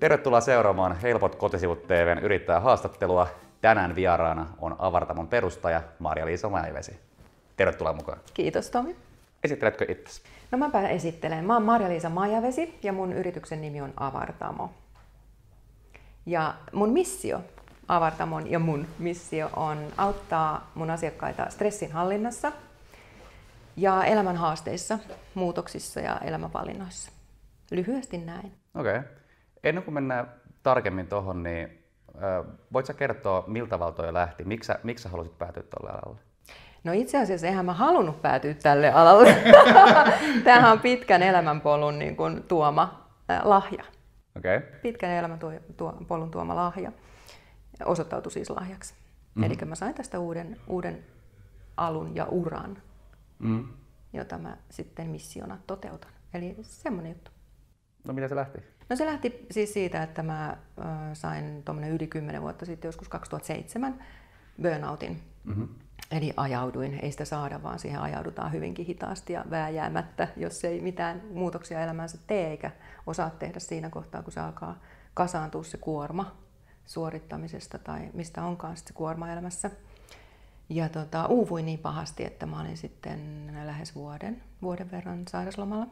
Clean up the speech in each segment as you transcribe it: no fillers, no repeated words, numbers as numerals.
Tervetuloa seuraamaan Helpot kotisivut TV:n yrittäjän haastattelua. Tänään vieraana on Avartamon perustaja Marja Liisa Maajavesi. Tervetuloa mukaan. Kiitos Tomi. Esitteletkö itsesi? No mäpä esittelen. Mä oon Marja Liisa Maajavesi ja mun yrityksen nimi on Avartamo. Ja mun missio, Avartamon ja mun missio on auttaa mun asiakkaita stressin hallinnassa ja elämän haasteissa, muutoksissa ja elämänvalinnoissa. Lyhyesti näin. Okei. Ennen kuin mennään tarkemmin tuohon, niin voit sä kertoa, miltä tavalla toi lähti? Miksi sä halusit päätyä tuolle alalle? No itse asiassa eihän mä halunnut päätyä tälle alalle. Tämähän on pitkän elämänpolun niin kuin tuoma lahja. Okay. Pitkän elämänpolun tuoma lahja osoittautui siis lahjaksi. Mm-hmm. Eli mä sain tästä uuden alun ja uran, jota mä sitten missiona toteutan. Eli semmoinen juttu. No mitä se lähti? No se lähti siis siitä, että mä sain tuommoinen yli 10 vuotta sitten, joskus 2007, burnoutin. Mm-hmm. Eli ajauduin. Ei sitä saada, vaan siihen ajaudutaan hyvinkin hitaasti ja vääjäämättä, jos ei mitään muutoksia elämäänsä tee eikä osaa tehdä siinä kohtaa, kun se alkaa kasaantua se kuorma suorittamisesta tai mistä onkaan sitten se kuorma elämässä. Ja uuvuin niin pahasti, että mä olin sitten lähes vuoden verran sairauslomalla.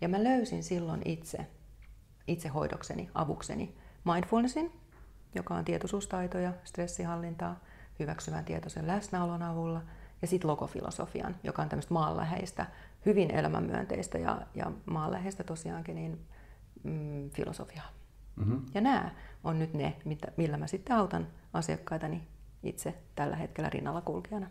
Ja mä löysin silloin itse hoidokseni, avukseni mindfulnessin, joka on tietoisuustaitoja, stressihallintaa, hyväksyvän tietoisen läsnäolon avulla, ja sitten logofilosofian, joka on tämmöistä maanläheistä, hyvin elämänmyönteistä ja maanläheistä tosiaankin niin, filosofiaa. Mm-hmm. Ja nämä on nyt ne, millä mä sitten autan asiakkaitani itse tällä hetkellä rinnalla kulkijana.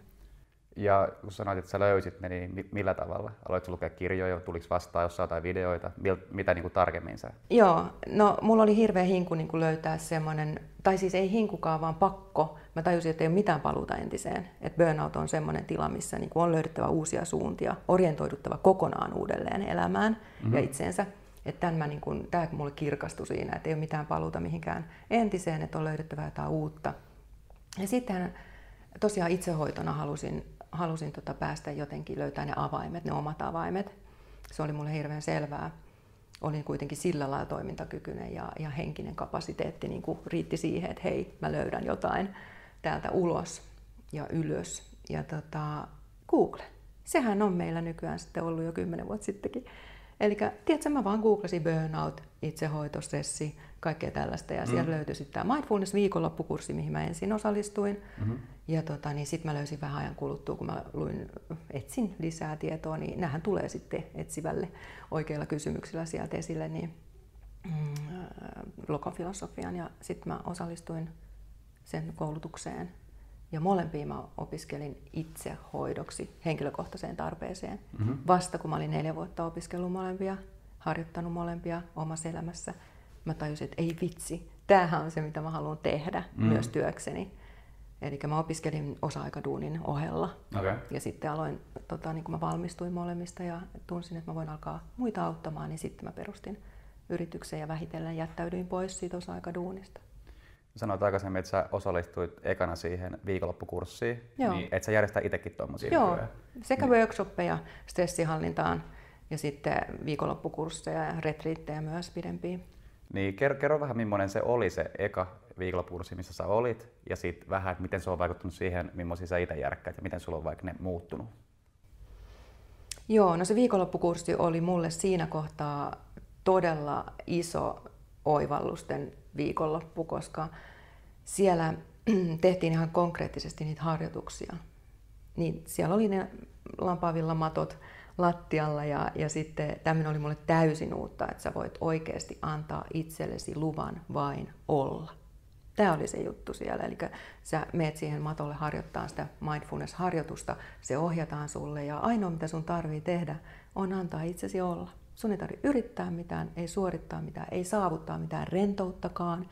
Ja kun sanoit, että sä löysit ne, niin millä tavalla? Aloitko lukea kirjoja, tuliko vastaan jossain tai videoita? Mitä niin kuin tarkemmin sä? Joo, no mulla oli hirveä hinku niin kuin löytää semmoinen, tai siis ei hinkukaan, vaan pakko. Mä tajusin, että ei ole mitään paluuta entiseen. Et burnout on semmoinen tila, missä niin kuin on löydettävä uusia suuntia, orientoiduttava kokonaan uudelleen elämään ja itseensä. Että niin tämä mulle kirkastui siinä, että ei ole mitään paluuta mihinkään entiseen, että on löydettävä jotain uutta. Ja sitten tosiaan itsehoitona halusin päästä jotenkin löytää ne avaimet, ne omat avaimet. Se oli mulle hirveän selvää. Olin kuitenkin sillä lailla toimintakykyinen ja henkinen kapasiteetti niin kuin riitti siihen, että hei, mä löydän jotain täältä ulos ja ylös. Ja Google. Sehän on meillä nykyään sitten ollut jo 10 vuotta sittenkin. Eli tiedätkö, mä vaan googlasin burnout, itsehoito, stressi, kaikkea tällaista. Ja siellä löytyi sitten tämä mindfulness-viikonloppukurssi, mihin mä ensin osallistuin. Mm-hmm. Ja niin sitten mä löysin vähän ajan kuluttua, kun mä etsin lisää tietoa, niin näähän tulee sitten etsivälle oikeilla kysymyksillä sieltä esille, niin logofilosofian. Ja sitten mä osallistuin sen koulutukseen. Ja molempia mä opiskelin itsehoidoksi, henkilökohtaiseen tarpeeseen. Mm-hmm. Vasta kun mä olin 4 vuotta opiskellut molempia, harjoittanut molempia omassa elämässä, mä tajusin, että ei vitsi, tämähän on se, mitä mä haluan tehdä myös työkseni. Eli mä opiskelin osa-aikaduunin ohella. Okay. Ja sitten aloin, niin kun mä valmistuin molemmista ja tunsin, että mä voin alkaa muita auttamaan, niin sitten mä perustin yrityksen ja vähitellen jättäydyin pois siitä osa-aikaduunista. Sanoit aikaisemmin, että sä osallistuit ekana siihen viikonloppukurssiin, niin et sä järjestää itsekin tuommoisia? Joo, sekä workshoppeja stressihallintaan ja sitten viikonloppukursseja ja retriittejä myös pidempiä. Niin, kerro vähän, millainen se oli se eka viikonloppukurssi, missä sä olit, ja sitten vähän, että miten se on vaikuttanut siihen, millaisia sä itse järkkäät ja miten sulla on vaikka ne muuttunut? Joo, no se viikonloppukurssi oli mulle siinä kohtaa todella iso oivallusten viikonloppu, koska siellä tehtiin ihan konkreettisesti niitä harjoituksia. Niin siellä oli ne lampaavilla matot lattialla ja sitten tämmöinen oli mulle täysin uutta, että sä voit oikeasti antaa itsellesi luvan vain olla. Tämä oli se juttu siellä, eli sä meet siihen matolle harjoittaa sitä mindfulness-harjoitusta, se ohjataan sulle ja ainoa mitä sun tarvii tehdä on antaa itsesi olla. Sun ei tarvitse yrittää mitään, ei suorittaa mitään, ei saavuttaa mitään rentouttakaan,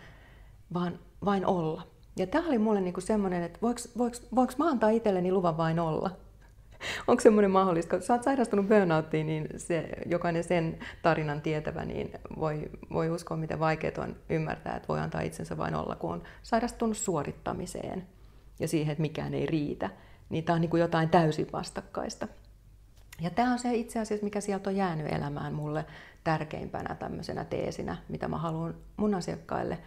vaan vain olla. Ja tämä oli mulle niinku semmoinen, että voinko mä antaa itselleni luvan vain olla? Onko semmoinen mahdollista? Kun sä oot sairastunut burnouttiin, niin se, jokainen sen tarinan tietävä niin voi uskoa, miten vaikeaa on ymmärtää, että voi antaa itsensä vain olla, kun on sairastunut suorittamiseen ja siihen, että mikään ei riitä. Niin tämä on niinku jotain täysin vastakkaista. Ja tämä on se itse asiassa, mikä sieltä on jäänyt elämään mulle tärkeimpänä tämmöisenä teesinä, mitä mä haluan mun asiakkaille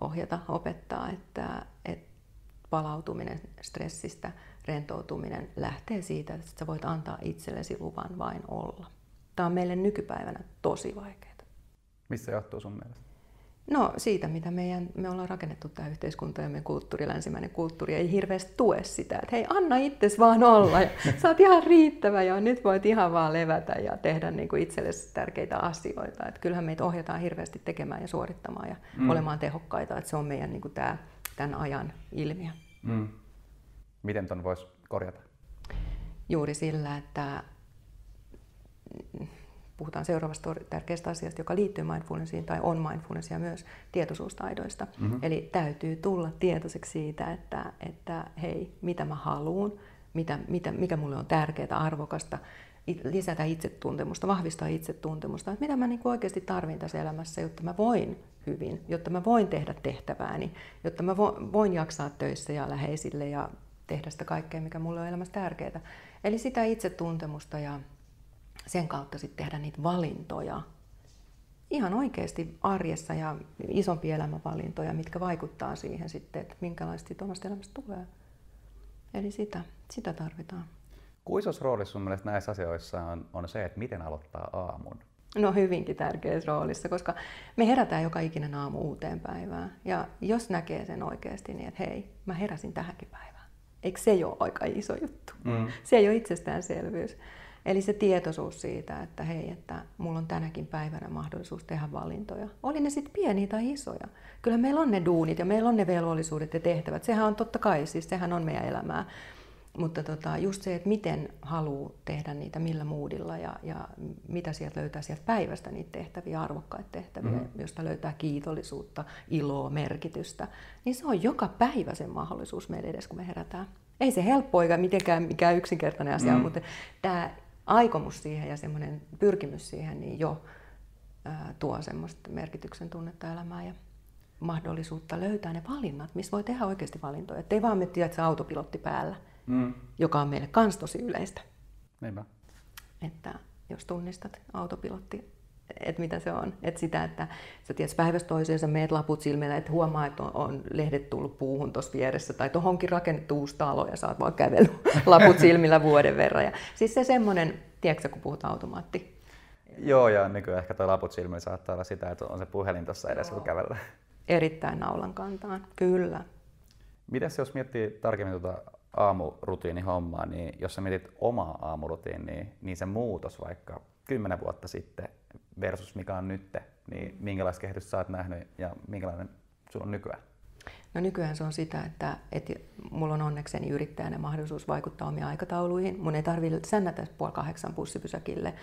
ohjata, opettaa, että palautuminen stressistä, rentoutuminen lähtee siitä, että sä voit antaa itsellesi luvan vain olla. Tämä on meille nykypäivänä tosi vaikeaa. Missä johtuu sun mielestä? No siitä, mitä me ollaan rakennettu tämä yhteiskunta ja meidän kulttuuri, länsimäinen kulttuuri, ei hirveästi tue sitä, että hei, anna itsesi vaan olla, ja sä oot ihan riittävä ja nyt voit ihan vaan levätä ja tehdä niin kuin itsellesi tärkeitä asioita. Että kyllähän meitä ohjataan hirveästi tekemään ja suorittamaan ja olemaan tehokkaita, että se on meidän niin kuin tämän ajan ilmiö. Mm. Miten ton voisi korjata? Juuri sillä, että puhutaan seuraavasta tärkeästä asiasta, joka liittyy mindfulnessiin tai on mindfulnessia myös, tietoisuustaidoista. Mm-hmm. Eli täytyy tulla tietoiseksi siitä, että hei, mitä mä haluun, mikä mulle on tärkeää, arvokasta, lisätä itsetuntemusta, vahvistaa itsetuntemusta, että mitä mä niin kuin oikeasti tarvin tässä elämässä, jotta mä voin hyvin, jotta mä voin tehdä tehtävääni, jotta mä voin jaksaa töissä ja läheisille ja tehdä sitä kaikkea, mikä mulle on elämässä tärkeää. Eli sitä itsetuntemusta ja sen kautta sitten tehdä niitä valintoja ihan oikeasti arjessa ja isompia elämänvalintoja, mitkä vaikuttaa siihen sitten, että minkälaista omasta elämästä tulee. Eli sitä tarvitaan. Kuinka isossa roolissa sun mielestä näissä asioissa on se, että miten aloittaa aamun? No hyvinkin tärkeässä roolissa, koska me herätään joka ikinen aamu uuteen päivään. Ja jos näkee sen oikeasti niin, että hei, mä heräsin tähänkin päivään. Eikö se ole aika iso juttu? Mm. Se ei ole itsestäänselvyys. Eli se tietoisuus siitä, että hei, että mulla on tänäkin päivänä mahdollisuus tehdä valintoja. Oli ne sitten pieniä tai isoja. Kyllä meillä on ne duunit ja meillä on ne velvollisuudet ja tehtävät. Sehän on totta kai, siis sehän on meidän elämää. Mutta just se, että miten haluaa tehdä niitä, millä moodilla ja mitä sieltä löytää sieltä päivästä niitä tehtäviä, arvokkaita tehtäviä, josta löytää kiitollisuutta, iloa, merkitystä. Niin se on joka päivä sen mahdollisuus meidän edes, kun me herätään. Ei se helppo eikä mitenkään mikään yksinkertainen asia, mutta tämä aikomus siihen ja semmoinen pyrkimys siihen niin jo tuo semmoista merkityksen tunnetta elämään ja mahdollisuutta löytää ne valinnat, missä voi tehdä oikeasti valintoja. Ettei vaan miettiä, että se autopilotti päällä, joka on meille kans tosi yleistä. Niinpä. Että jos tunnistat autopilotti, että mitä se on, että sitä, että sä tiedät päivästä toiseen, sä meet laput silmillä, että huomaa, että on lehdet tullut puuhun tuossa vieressä tai tohonkin rakennettu uusi talo ja sä oot vaan kävellyt laput silmillä vuoden verran. Ja, siis se semmoinen, tiedätkö kun puhutaan automaatti? Joo, ja nykyään ehkä toi laput silmillä saattaa olla sitä, että on se puhelin tuossa edessä, kun kävellään. Erittäin naulan kantaan, kyllä. Mites jos miettii tarkemmin tuota aamurutiinihommaa, niin jos sä mietit omaa aamurutiinia, niin se muutos vaikka 10 vuotta sitten versus mikä on nyt, niin minkälaista kehitystä sä oot nähnyt ja minkälainen sulla on nykyään? No nykyään se on sitä, että mulla on onnekseni yrittäjänä mahdollisuus vaikuttaa omiin aikatauluihin. Mun ei tarvitse sännätä 7:30 bussipysäkille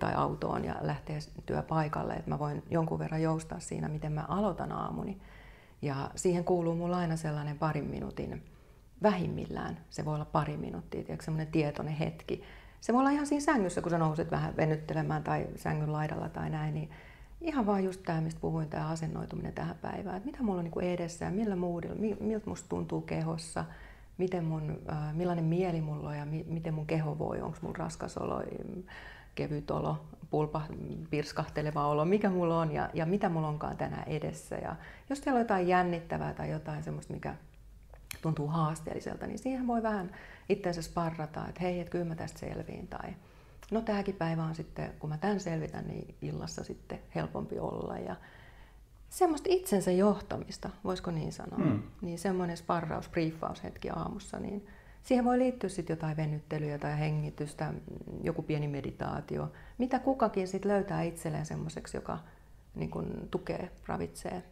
tai autoon ja lähteä työpaikalle. Et mä voin jonkun verran joustaa siinä, miten mä aloitan aamuni. Ja siihen kuuluu mulla aina sellainen parin minuutin, vähimmillään se voi olla pari minuuttia, semmoinen tietoinen hetki. Se voi olla ihan siinä sängyssä, kun sä nouset vähän venyttelemään tai sängyn laidalla tai näin, niin ihan vaan just tämä, mistä puhuin, tämä asennoituminen tähän päivään. Että mitä mulla on niinku edessä ja millä moodilla, miltä musta tuntuu kehossa, miten millainen mieli mulla on ja miten mun keho voi, onko mulla raskas olo, kevyt olo, pirskahteleva olo, mikä mulla on ja mitä mulla onkaan tänään edessä. Ja jos siellä on jotain jännittävää tai jotain semmoista, mikä tuntuu haasteelliselta, niin siihen voi vähän itsensä sparrata, että hei, kyllä mä tästä selviin. Tai no tämäkin päivä on sitten, kun mä tämän selvitän, niin illassa sitten helpompi olla. Ja semmoista itsensä johtamista, voisiko niin sanoa. Niin semmoinen sparraus, briefaushetki aamussa, niin siihen voi liittyä sitten jotain venyttelyä tai hengitystä, joku pieni meditaatio. Mitä kukakin sitten löytää itselleen semmoiseksi, joka niin kun tukee, ravitsee.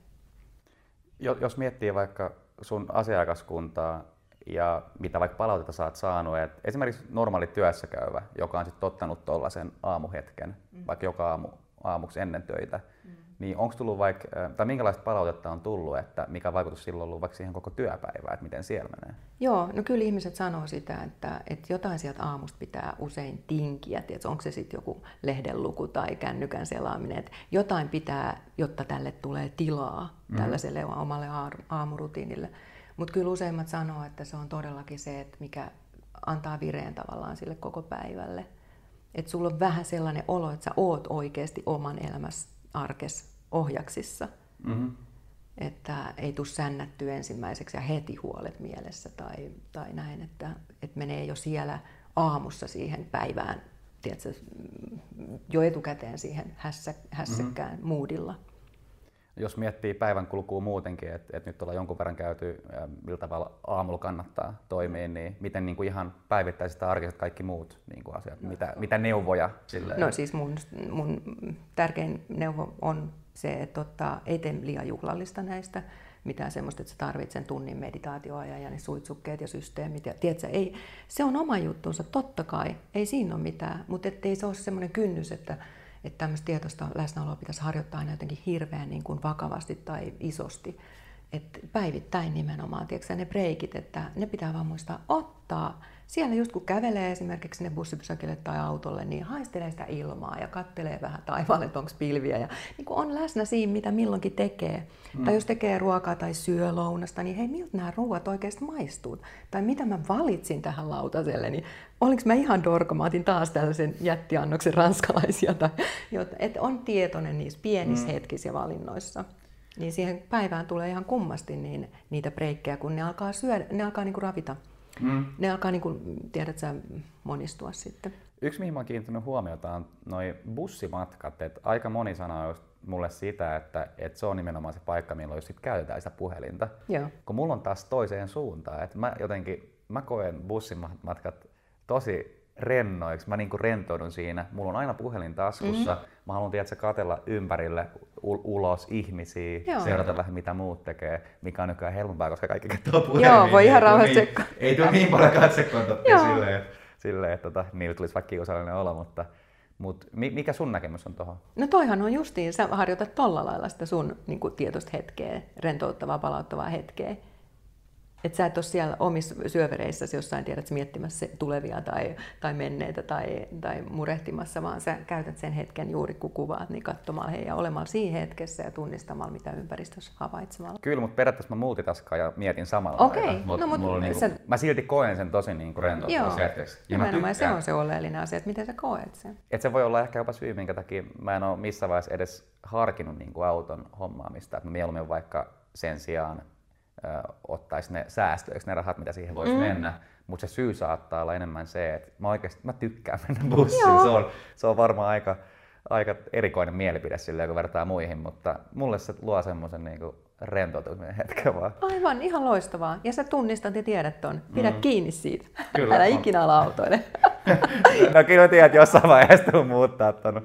Jos miettii vaikka sun asiakaskuntaa ja mitä vaikka palautetta sä oot saanut, että esimerkiksi normaali työssä käyvä, joka on sitten ottanut tuollaisen aamuhetken, vaikka joka aamuksi ennen töitä, niin onko tullut vaikka, tai minkälaista palautetta on tullut, että mikä vaikutus silloin on ollut vaikka siihen koko työpäivään, että miten siellä menee? Joo, no kyllä ihmiset sanoo sitä, että jotain sieltä aamusta pitää usein tinkiä, että onko se sitten joku lehden luku tai kännykän selaaminen, että jotain pitää, jotta tälle tulee tilaa tällaiselle omalle aamurutiinille. Mutta kyllä useimmat sanoo, että se on todellakin se, että mikä antaa vireen tavallaan sille koko päivälle. Että sulla on vähän sellainen olo, että sä oot oikeasti oman elämässä arkes ohjaksissa. Mm-hmm. Että ei tule sännättyä ensimmäiseksi ja heti huolet mielessä tai näin. Että menee jo siellä aamussa siihen päivään, tiedätkö, jo etukäteen siihen hässäkkään moodilla. Jos miettii päivän kulkua muutenkin, että nyt ollaan jonkun verran käyty, millä tavalla aamulla kannattaa toimia, niin miten niin kuin ihan päivittäiset ja arkiset kaikki muut niin kuin asiat, no, mitä neuvoja silleen? No siis mun tärkein neuvo on se, että ei tee liian juhlallista näistä, mitään semmoista, että sä tarvitset tunnin meditaatioajan ja ne suitsukkeet ja systeemit. Ja, tiedätkö, ei, se on oma juttunsa, totta kai, ei siinä ole mitään, mutta ettei se ole semmoinen kynnys, että tämmöistä tietoista läsnäoloa pitäisi harjoittaa aina jotenkin hirveän niin kuin vakavasti tai isosti. Et päivittäin nimenomaan, tiedätkö, ne breikit, että ne pitää vaan muistaa ottaa. Siellä just kun kävelee esimerkiksi sinne bussipysäkille tai autolle, niin haistelee sitä ilmaa ja kattelee vähän taivaalle, että onko pilviä. Ja niin kun on läsnä siinä, mitä milloinkin tekee. Mm. Tai jos tekee ruokaa tai syö lounasta, niin hei, miltä nämä ruoat oikeasti maistuu? Tai mitä mä valitsin tähän lautaselle, niin oliko mä ihan dorko, mä otin taas tällaisen jättiannoksen ranskalaisia. Että on tietoinen niissä pienissä hetkisissä valinnoissa. Niin siihen päivään tulee ihan kummasti niin niitä breikkejä, kun ne alkaa syödä, ne alkaa niinku ravita. Mm. Ne alkaa niinku, tiedätkö, monistua sitten. Yksi, mihin mä oon kiinnittänyt huomiota, on noi bussimatkat. Et aika moni sanoo just mulle sitä, että se on nimenomaan se paikka, milloin sit käytetään sitä puhelinta. Joo. Kun mulla on taas toiseen suuntaan. Et mä koen bussimatkat tosi rennoiksi. Mä niinku rentoudun siinä. Mulla on aina puhelin taskussa. Mm-hmm. Mä haluan, tiedätkö, katsella ympärille ulos ihmisiä, joo, seurata vähän mitä muut tekee, mikä on nykyään helpompaa, koska kaikki katsoo puheliin. Joo, voi ihan rauhassa. Ei tule niin paljon katsekontottia silleen, että niillä tulisi vaikka kiusallinen olo, mutta mikä sun näkemys on tuohon? No toihan on justiin, sä harjoitat tolla lailla sitä sun niin kuin tietoista hetkeä, rentouttavaa, palauttavaa hetkeä. Että sä et ole siellä omissa syövereissäsi jossain, tiedät, miettimässä tulevia tai menneitä tai murehtimassa, vaan sä käytät sen hetken juuri kun kuvaat, niin katsomalla ja olemalla siinä hetkessä ja tunnistamalla, mitä ympäristössä havaitsemalla. Kyllä, mutta periaatteessa mä multitaskaan ja mietin samalla. Okei, no mutta mä silti koen sen tosi niin rentouttavaksi hetkeksi. Nimenomaan se on se oleellinen asia, että miten sä koet sen. Että se voi olla ehkä jopa syy, minkä takia mä en ole missään vaiheessa edes harkinnut niin kuin auton hommaamista. Että mä mieluummin vaikka sen sijaan ottaisi ne säästöiksi, ne rahat, mitä siihen voisi mennä. Mutta se syy saattaa olla enemmän se, että mä tykkään mennä bussiin. Se on varmaan aika erikoinen mielipide silleen, kun vertaa muihin, mutta mulle se luo semmoisen niinku rentoutumisen hetken vaan. Aivan, ihan loistavaa. Ja sä tunnistat ja tiedät ton. Pidä kiinni siitä. Kyllä, älä ikinä ala autoille. No kyllä tiedät, että jossain vaiheessa tuun muuttaa ton.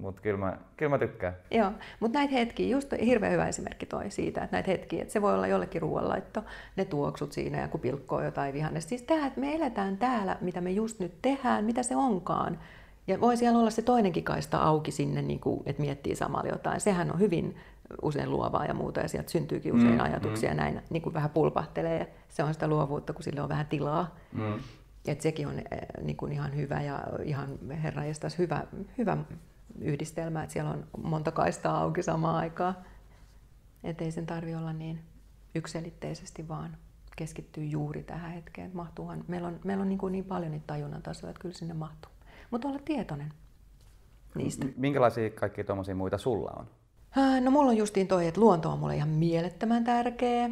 Mutta kyllä mä tykkään. Joo, mutta näitä hetkiä, just hirveän hyvä esimerkki toi siitä, että näitä hetkiä, että se voi olla jollekin ruoanlaitto, ne tuoksut siinä ja kun pilkkoo jotain vihannes. Siis tämä, että me eletään täällä, mitä me just nyt tehdään, mitä se onkaan. Ja voi siellä olla se toinenkin kaista auki sinne, niin kuin, että miettii samalla jotain. Sehän on hyvin usein luovaa ja muuta ja sieltä syntyykin usein ajatuksia ja näin, niin kuin vähän pulpahtelee. Se on sitä luovuutta, kun sille on vähän tilaa. Että sekin on niin kuin ihan hyvä ja ihan herranjestas hyvä yhdistelmä, että siellä on monta kaistaa auki samaan aikaan. Että ei sen tarvitse olla niin yksiselitteisesti, vaan keskittyy juuri tähän hetkeen. Mahtuuhan. Meillä on niin paljon niitä tajunnan tasoja, että kyllä sinne mahtuu. Mutta olla tietoinen niistä. Minkälaisia kaikkia tuommoisia muita sulla on? No mulla on justiin toi, että luonto on mulle ihan mielettömän tärkeä.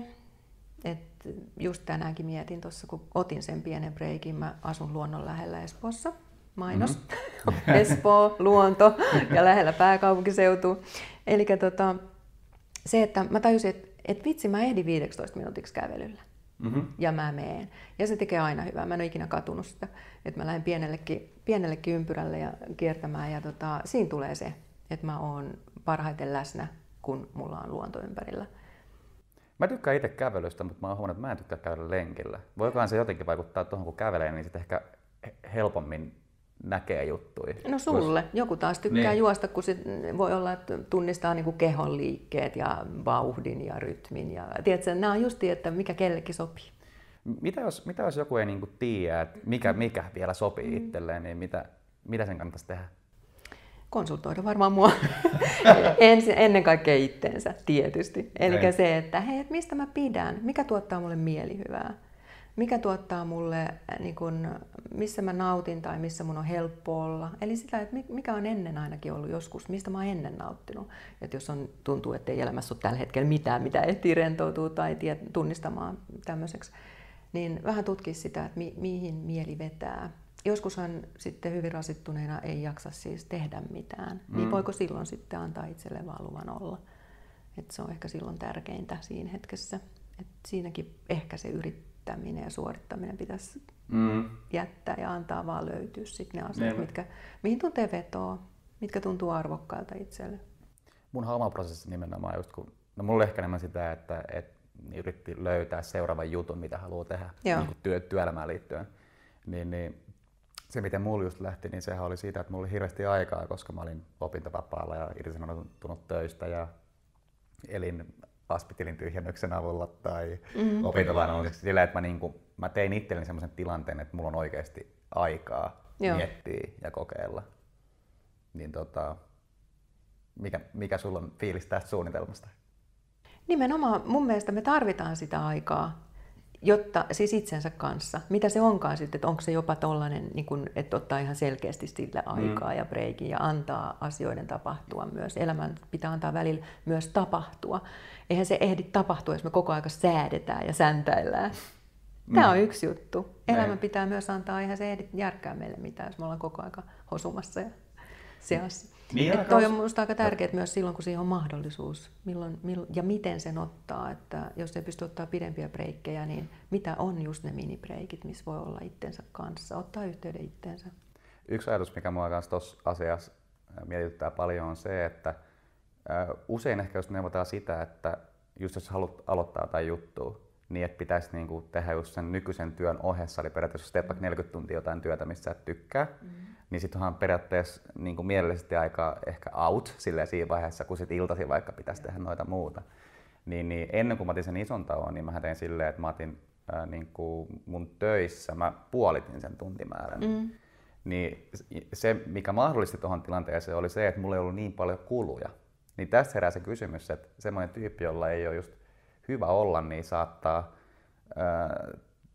Että just tänäänkin mietin tuossa, kun otin sen pienen breikin, mä asun luonnon lähellä Espoossa. Mainos. Mm-hmm. Espoo, luonto ja lähellä pääkaupunkiseutu. Eli se, että mä tajusin, että vitsi, mä ehdin 15 minuutiksi kävelyllä. Mm-hmm. Ja mä meen. Ja se tekee aina hyvää. Mä en ole ikinä katunut sitä. Että mä lähden pienellekin ympyrälle ja kiertämään. Ja siinä tulee se, että mä oon parhaiten läsnä, kun mulla on luonto ympärillä. Mä tykkään itse kävelystä, mutta mä oon huomannut, että mä en tykkää käydä lenkillä. Voikohan se jotenkin vaikuttaa tuohon, kun kävelee, niin sitten ehkä helpommin näkee juttuja. No sulle. Joku taas tykkää juosta, kun sit voi olla, että tunnistaa niinku kehon liikkeet ja vauhdin ja rytmin. Ja, tiedätkö, nämä on justiin, että mikä kellekin sopii. Mitä jos joku ei niinku tiedä, että mikä vielä sopii itselleen, niin mitä sen kannattaisi tehdä? Konsultoida varmaan mua. Ennen kaikkea itteensä, tietysti. Eli se, että mistä mä pidän, mikä tuottaa mulle mielihyvää. mikä tuottaa mulle, niin kun, missä mä nautin tai missä mun on helppo olla. Eli sitä, että mikä on ennen ainakin ollut joskus, mistä mä oon ennen nauttinut. Että jos on, tuntuu, että ei elämässä ole tällä hetkellä mitään, mitä ehtii rentoutua tai tunnistamaan tämmöiseksi, niin vähän tutki sitä, että mihin mieli vetää. Joskushan sitten hyvin rasittuneena ei jaksa siis tehdä mitään. Niin voiko silloin sitten antaa itselleen vaan luvan olla? Et se on ehkä silloin tärkeintä siinä hetkessä. Et siinäkin ehkä se yrittäminen ja suorittaminen pitäisi jättää ja antaa vaan löytyä sit ne asiat, mihin tuntee vetoa, mitkä tuntuu arvokkailta itselle. Mun hauma-prosessissa nimenomaan just kun, no mulla oli ehkä enemmän sitä, että yritti löytää seuraavan jutun, mitä haluaa tehdä niin työelämään liittyen. Niin, se miten mulla just lähti, niin sehän oli siitä, että mulla oli hirveästi aikaa, koska mä olin opintovapaalla ja irtisanoutunut töistä ja elin aspitilin tyhjennyksen avulla tai opintolainan sillä, että mä tein itselleni semmoisen tilanteen, että mulla on oikeasti aikaa miettiä ja kokeilla. Niin mikä sulla on fiilis tästä suunnitelmasta? Nimenomaan mun mielestä me tarvitaan sitä aikaa, jotta siis itsensä kanssa. Mitä se onkaan sitten, että onko se jopa tollainen, niin kun, että ottaa ihan selkeästi sille aikaa ja breikin ja antaa asioiden tapahtua myös. Elämän pitää antaa välillä myös tapahtua. Eihän se ehdi tapahtua, jos me koko ajan säädetään ja säntäillään. Tämä on yksi juttu. Elämän pitää myös antaa, eihän se ehdi järkkää meille mitään, jos me ollaan koko ajan hosumassa ja seassa. Toi on minusta aika tärkeää myös silloin, kun siihen on mahdollisuus. Milloin, ja miten sen ottaa, että jos ei pysty ottaa pidempiä breikkejä, niin mitä on just ne minibreikit, missä voi olla itsensä kanssa, ottaa yhteyden itteensä. Yksi ajatus, mikä minua kanssa tuossa asiassa mietityttää paljon, on se, että usein ehkä jos neuvotaan sitä, että just jos haluat aloittaa jotain juttua, niin että pitäisi niinku tehdä just sen nykyisen työn ohessa, eli periaatteessa jos teet vaikka 40 tuntia jotain työtä, mistä sä et tykkää, niin sit onhan periaatteessa niinku mielellisesti aika ehkä out silleen siinä vaiheessa, kun sit iltasi vaikka pitäisi tehdä noita muuta. Niin ennen kuin mä otin sen ison tauon, niin mä tein silleen, että mä otin niinku mun töissä, mä puolitin sen tuntimäärän. Niin se, mikä mahdollisti tuohon tilanteeseen, oli se, että mulla ei ollut niin paljon kuluja. Niin tästä herää se kysymys, että semmoinen tyyppi, jolla ei ole just hyvä olla, niin saattaa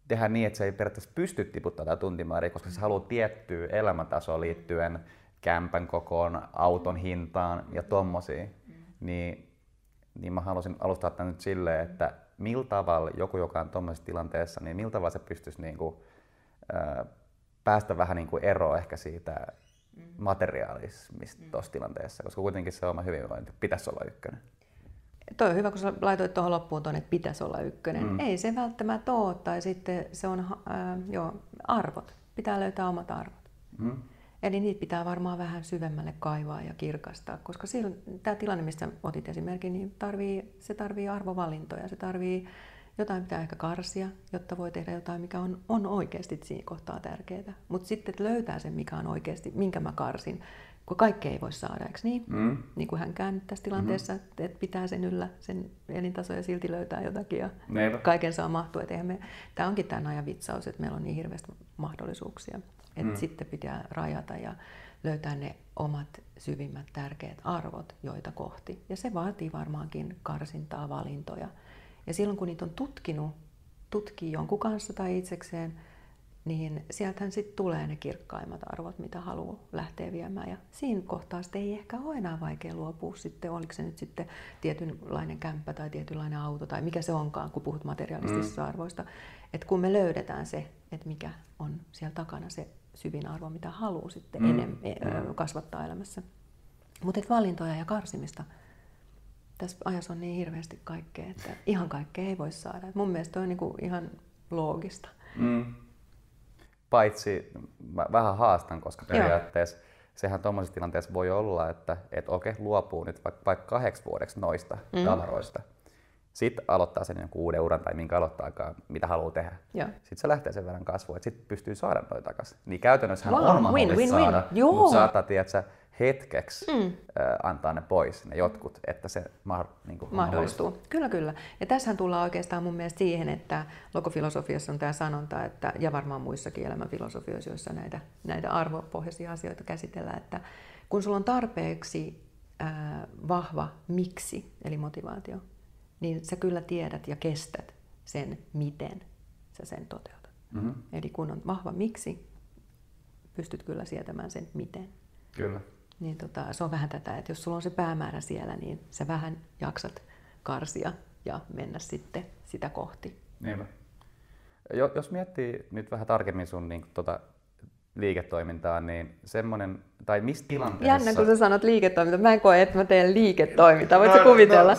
tehdä niin, että se ei periaatteessa pysty tiputtamaan tätä tuntimääriä, koska se haluaa tiettyä elämäntasoa liittyen kämpän kokoon, auton hintaan ja tommosiin. Niin mä halusin alustaa tämän nyt silleen, että millä tavalla joku, joka on tommosessa tilanteessa, niin millä tavalla se pystyisi niinku, päästä vähän niinku eroon ehkä siitä materiaalismista tuossa tilanteessa, koska kuitenkin se oma hyvinvointi pitäisi olla ykkönen. Toi on hyvä, kun sä laitoit tuohon loppuun tuonne, että pitäisi olla ykkönen. Ei se välttämättä ole, tai sitten se on arvot. Pitää löytää omat arvot. Eli niitä pitää varmaan vähän syvemmälle kaivaa ja kirkastaa, koska tämä tilanne, mistä otit esimerkin, niin se tarvii arvovalintoja. Se tarvii jotain, pitää ehkä karsia, jotta voi tehdä jotain, mikä on oikeasti siinä kohtaa tärkeää. Mutta sitten löytää sen, mikä on oikeasti, minkä mä karsin. Kun kaikkea ei voi saada, eikö niin? Niin kuin hänkään nyt tässä tilanteessa, että pitää sen yllä, sen elintasoja silti löytää jotakin ja kaiken saa mahtua. Tämä onkin tämän ajan vitsaus, että meillä on niin hirveästi mahdollisuuksia. Että sitten pitää rajata ja löytää ne omat syvimmät tärkeät arvot, joita kohti. Ja se vaatii varmaankin karsintaa, valintoja. Ja silloin kun niitä on tutkii jonkun kanssa tai itsekseen, niin sieltähän sitten tulee ne kirkkaimmat arvot, mitä haluaa lähteä viemään. Ja siinä kohtaa sitten ei ehkä ole enää vaikea luopua sitten, oliko se nyt sitten tietynlainen kämppä tai tietynlainen auto tai mikä se onkaan, kun puhut materiaalistisista arvoista. Että kun me löydetään se, että mikä on siellä takana se syvin arvo, mitä haluaa sitten kasvattaa elämässä. Mutta valintoja ja karsimista. Tässä ajassa on niin hirveästi kaikkea, että ihan kaikkea ei voi saada. Et mun mielestä toi on niinku ihan loogista. Paitsi mä vähän haastan, koska periaatteessa sehän tuommoisessa tilanteessa voi olla, että luopuu nyt vaikka 8 vuodeksi noista tavaroista. Sitten aloittaa sen jonkun uuden uran tai minkä aloittaakaan, mitä haluaa tehdä. Sitten se lähtee sen verran kasvuun, että sitten pystyy saada noita takaisin. Niin käytännössähän on mahdollista saada, mutta saattaa hetkeksi antaa ne pois, ne jotkut, että se mahdollistuu. Kyllä. Ja tässähän tullaan oikeastaan mun mielestä siihen, että logofilosofiassa on tämä sanonta, että, ja varmaan muissakin elämänfilosofioissa, joissa näitä arvopohjaisia asioita käsitellään, että kun sulla on tarpeeksi vahva miksi, eli motivaatio, niin sä kyllä tiedät ja kestät sen, miten sä sen toteutat. Mm-hmm. Eli kun on vahva miksi, pystyt kyllä sietämään sen miten. Kyllä. Niin se on vähän tätä, että jos sulla on se päämäärä siellä, niin sä vähän jaksat karsia ja mennä sitten sitä kohti. Niinpä. Jos miettii nyt vähän tarkemmin sun niin, liiketoimintaa, niin semmoinen, tai mistä tilanteessa... Jännä, kun sä sanot liiketoiminta. Mä en koe, että mä teen liiketoimintaa. Voitko kuvitella?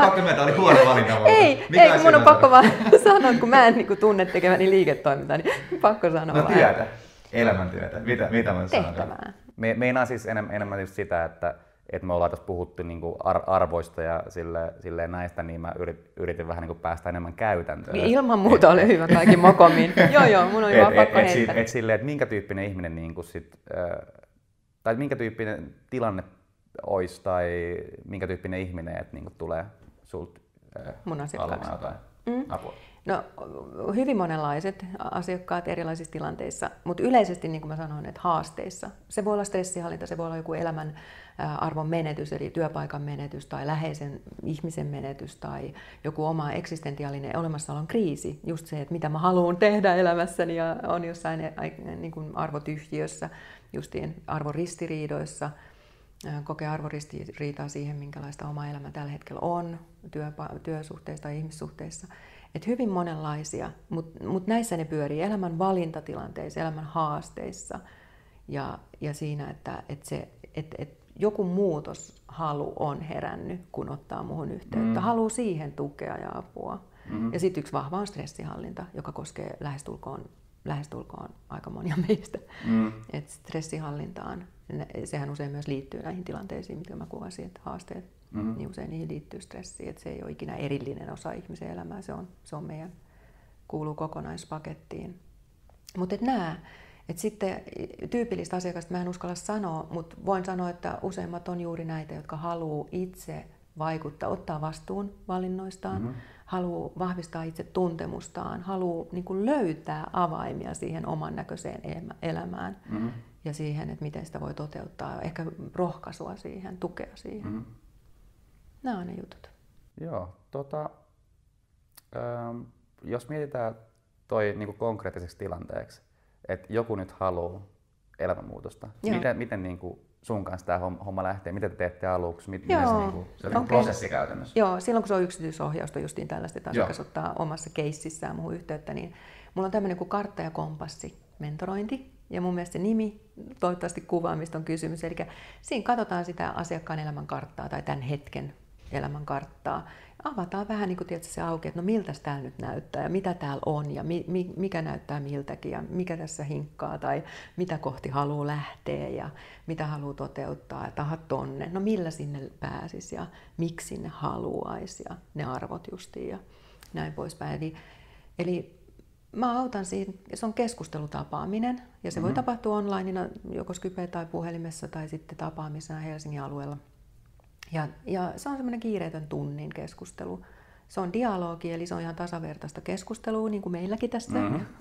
Pakko mennä, oli huono valinta. Ei, mun on pakko vaan sanoa, kun mä en tunne tekeväni liiketoimintaa, niin pakko sanoa vaan. No työtä, elämäntyötä. Mitä mä sanon? Tehtävää. Meinaan siis enemmän sitä, että me ollaan tässä puhuttu niinku arvoista ja silleen näistä, niin mä yritin vähän niinku päästä enemmän käytäntöön. Niin ilman muuta oli hyvä kaikki mokomin. Joo, mun oli vaan pakko heittää. Että minkä tyyppinen ihminen niinku sit, tai minkä tyyppinen tilanne olisi tai minkä tyyppinen ihminen, että niinku tulee sulta palveluna jotain apua? No, hyvin monenlaiset asiakkaat erilaisissa tilanteissa, mutta yleisesti, niin kuin mä sanoin, että haasteissa. Se voi olla stressihallinta, se voi olla joku elämän arvon menetys, eli työpaikan menetys tai läheisen ihmisen menetys tai joku oma eksistentiaalinen olemassaolon kriisi. Just se, että mitä mä haluan tehdä elämässäni ja on jossain niin kuin arvotyhjiössä, justiin arvoristiriidoissa. Kokee arvoristiriitaa siihen, minkälaista oma elämä tällä hetkellä on työsuhteissa tai ihmissuhteissa. Et hyvin monenlaisia, mutta näissä ne pyörii elämän valintatilanteissa, elämän haasteissa ja siinä, että joku muutoshalu on herännyt, kun ottaa muuhun yhteyttä. Haluaa siihen tukea ja apua. Mm-hmm. Ja sitten yksi vahva on stressihallinta, joka koskee lähestulkoon aika monia meistä. Mm-hmm. Et stressihallintaan, sehän usein myös liittyy näihin tilanteisiin, mitä mä kuvasin, että haasteet. Mm-hmm. Niin usein niihin liittyy stressiin, että se ei ole ikinä erillinen osa ihmisen elämää, se on meidän, kuuluu kokonaispakettiin. Mutta nämä, että sitten tyypillistä asiakasta mä en uskalla sanoa, mutta voin sanoa, että useimmat on juuri näitä, jotka haluaa itse vaikuttaa, ottaa vastuun valinnoistaan, mm-hmm. haluaa vahvistaa itse tuntemustaan, haluaa niin löytää avaimia siihen oman näköiseen elämään mm-hmm. ja siihen, että miten sitä voi toteuttaa, ehkä rohkaisua siihen, tukea siihen. Mm-hmm. Nämä on ne jutut. Joo, jos mietitään toi niinku konkreettiseksi tilanteeksi, että joku nyt haluaa elämänmuutosta, miten niinku sun kanssa tämä homma lähtee, mitä te teette aluksi, miten se, niinku, se on okay. Prosessi käytännössä? Joo, silloin kun se on yksityisohjausta justiin tällaista, että asiakas ottaa omassa keississään muuhun yhteyttä, niin mulla on tämmöinen kuin kartta ja kompassi mentorointi. Ja mun mielestä se nimi toivottavasti kuvaa, mistä on kysymys. Eli siinä katsotaan sitä asiakkaan elämänkarttaa tai tämän hetken elämänkarttaa. Avataan vähän niin kuin tietysti se auki, että no miltä täällä nyt näyttää ja mitä täällä on ja mikä näyttää miltäkin ja mikä tässä hinkkaa tai mitä kohti haluaa lähteä ja mitä haluaa toteuttaa ja taha tonne. No millä sinne pääsisi ja miksi sinne haluaisi ja ne arvot justiin ja näin poispäin. Eli mä autan siihen, se on keskustelutapaaminen ja se voi tapahtua onlineina, joko Skype tai puhelimessa tai sitten tapaamisena Helsingin alueella. Ja se on semmoinen kiireetön tunnin keskustelu. Se on dialogi, eli se on ihan tasavertaista keskustelua, niin kuin meilläkin tässä,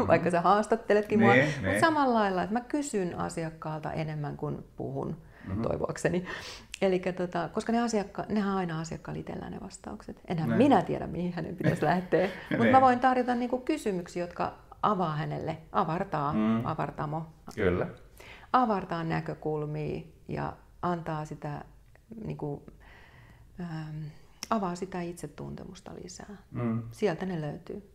vaikka sä haastatteletkin mua. Mutta samalla lailla, että mä kysyn asiakkaalta enemmän kuin puhun, toivoakseni. Elikkä, koska nehän aina asiakkaalla itsellään ne vastaukset. Enhän minä tiedä, mihin hänen pitäisi lähteä. Mutta mä voin tarjota niinku kysymyksiä, jotka avaa hänelle, avartamo. Kyllä. Avartaa näkökulmia ja antaa sitä, niinku, avaa sitä itsetuntemusta lisää. Sieltä ne löytyy.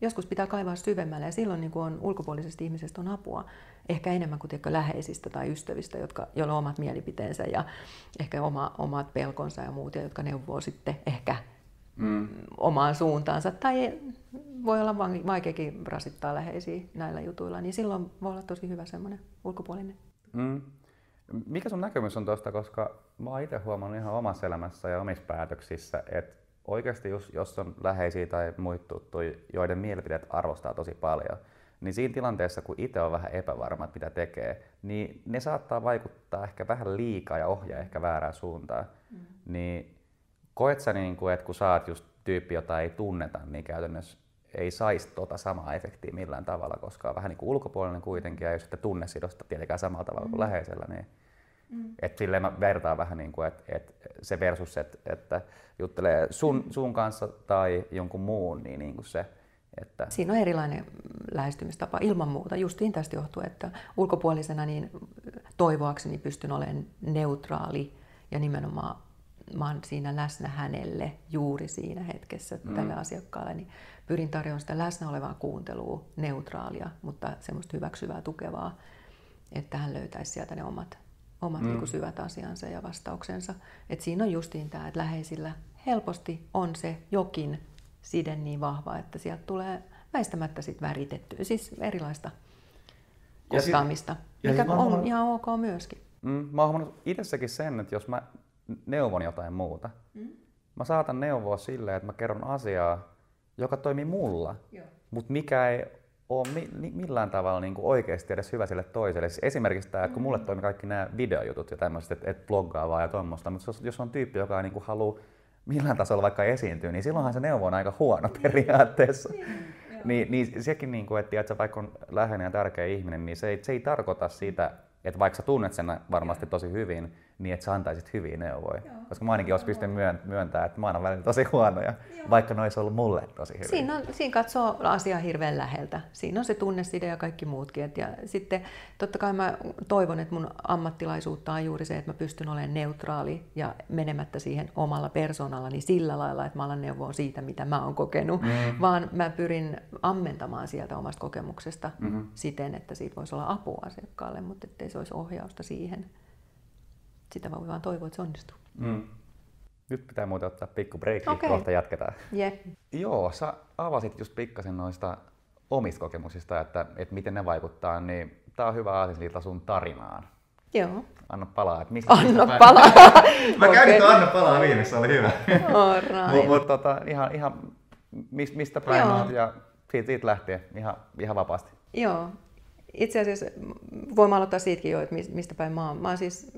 Joskus pitää kaivaa syvemmälle ja silloin niin on ulkopuolisesta ihmisestä on apua. Ehkä enemmän kuin läheisistä tai ystävistä, joilla on omat mielipiteensä ja ehkä omat pelkonsa ja muut, ja jotka neuvoo sitten ehkä omaan suuntaansa. Tai voi olla vaikeakin rasittaa läheisiä näillä jutuilla, niin silloin voi olla tosi hyvä semmoinen ulkopuolinen. Mikä sun näkemys on tuosta, koska mä oon itse huomannut ihan omassa elämässä ja omissa päätöksissä, että oikeasti jos on läheisiä tai muita tuttuja, joiden mielipiteet arvostaa tosi paljon, niin siinä tilanteessa, kun itse on vähän epävarma, mitä tekee, niin ne saattaa vaikuttaa ehkä vähän liikaa ja ohjaa ehkä väärään suuntaan. Niin koet sä, että kun sä oot just tyyppi, jota ei tunneta, niin käytännössä ei saisi samaa efektiä millään tavalla, koska on vähän niin kuin ulkopuolinen kuitenkin, ja jos sitten tunnesidosta tietenkään samalla tavalla kuin läheisellä, niin että silleen mä vertaan vähän niin kuin, että se versus, että juttelee sun kanssa tai jonkun muun, niin, niin kuin se Että... Siinä on erilainen lähestymistapa ilman muuta, justiin tästä johtuu, että ulkopuolisena niin toivoakseni pystyn olemaan neutraali ja nimenomaan mä oon siinä läsnä hänelle juuri siinä hetkessä tällä asiakkaalle, niin pyrin tarjoamaan sitä läsnä olevaa kuuntelua, neutraalia, mutta semmoista hyväksyvää, tukevaa, että hän löytäisi sieltä ne omat niin kuin syvät asiansa ja vastauksensa. Et siinä on justiin tämä, että läheisillä helposti on se jokin side niin vahva, että sieltä tulee väistämättä sit väritettyä, siis erilaista kohtaamista, mikä on ihan ok myöskin. Mä oon huomannut itsessäkin sen, että jos mä neuvon jotain muuta, mä saatan neuvoa silleen, että mä kerron asiaa, joka toimii mulla, mutta mikä ei ole millään tavalla niinku oikeasti edes hyvä sille toiselle. Siis esimerkiksi tämä, että kun mulle toimii kaikki nämä videojutut ja tämmöiset, että bloggaavaa ja tuommoista, mutta jos on tyyppi, joka ei niinku halua millään tasolla vaikka esiintyy, niin silloinhan se neuvo on aika huono periaatteessa. Niin sekin, niinku, että vaikka on läheinen ja tärkeä ihminen, niin se ei tarkoita sitä, että vaikka sä tunnet sen varmasti tosi hyvin, niin että sä antaisit hyviä neuvoja. Joo. Koska mä ainakin olisi pystynyt myöntämään, että mä oon välillä tosi huonoja, vaikka ne olisi ollut mulle tosi hyviä. Siinä katsoo asiaa hirveän läheltä. Siinä on se tunneside ja kaikki muutkin. Ja sitten totta kai mä toivon, että mun ammattilaisuutta on juuri se, että mä pystyn olemaan neutraali ja menemättä siihen omalla persoonallani sillä lailla, että mä alan neuvoa siitä, mitä mä oon kokenut, vaan mä pyrin ammentamaan sieltä omasta kokemuksesta siten, että siitä voisi olla apua asiakkaalle, mutta ettei se olisi ohjausta siihen. Sitä voi vaan toivoa, että se onnistuu. Nyt pitää muuten ottaa pikku breikki, kohta jatketaan. Yeah. Joo, sä avasit just pikkasen noista omista kokemuksista, että miten ne vaikuttaa, niin tää on hyvä asia sun tarinaan. Joo. Anna palaa. Mä käydin tuon Anna palaa viimeissä, oli hyvä. Mutta ihan mistä päin olet ja siitä lähtien ihan vapaasti. Joo. Itse asiassa voin aloittaa siitäkin jo, että mistä päin mä oon.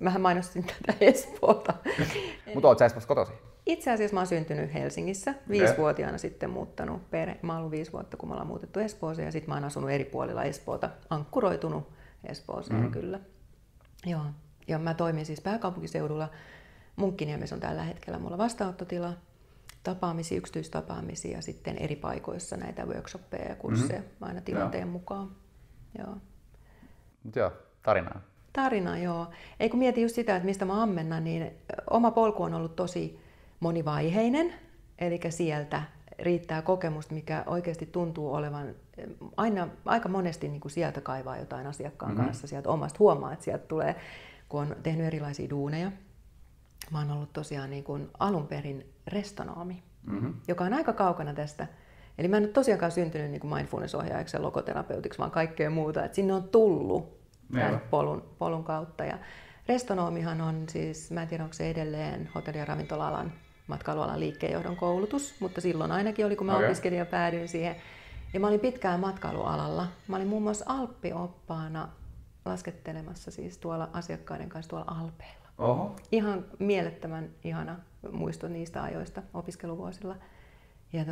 Mähän mainostin tätä Espoota. Mutta oot sä Espoossa kotoisin? Itse asiassa mä oon syntynyt Helsingissä. 5-vuotiaana sitten muuttanut perhe. Mä oon ollut 5 vuotta, kun me ollaan muutettu Espooseen. Ja sit mä oon asunut eri puolilla Espoota. Ankkuroitunut Espooseen kyllä. Joo. Ja mä toimin siis pääkaupunkiseudulla. Munkkiniemessä on tällä hetkellä mulla vastaanottotila. Tapaamisia, yksityistapaamisia ja sitten eri paikoissa näitä workshoppeja ja kursseja aina tilanteen mukaan. Joo. Mut joo, tarinaa. Tarina, joo. Ei kun mieti just sitä, että mistä mä ammennan, niin oma polku on ollut tosi monivaiheinen. Eli sieltä riittää kokemusta, mikä oikeasti tuntuu olevan, aina aika monesti niin kun sieltä kaivaa jotain asiakkaan kanssa, sieltä omasta huomaa, että sieltä tulee, kun on tehnyt erilaisia duuneja. Mä oon ollut tosiaan niin kun alun perin restonomi, joka on aika kaukana tästä. Eli mä en ole tosiaankaan syntynyt niin kuin mindfulness-ohjaajaksi ja logoterapeutiksi, vaan kaikkea muuta. Et sinne on tullut tämän polun kautta. Ja restonomihan on siis, mä en tiedä onko se edelleen hotelli- ja ravintola-alan, matkailualan liikkeenjohdon koulutus, mutta silloin ainakin oli, kun mä opiskelin ja päädyin siihen. Ja mä olin pitkään matkailualalla. Mä olin muun muassa Alppi-oppaana laskettelemassa siis tuolla asiakkaiden kanssa tuolla Alpeilla. Oho. Ihan mielettömän ihana muisto niistä ajoista opiskeluvuosilla. Ja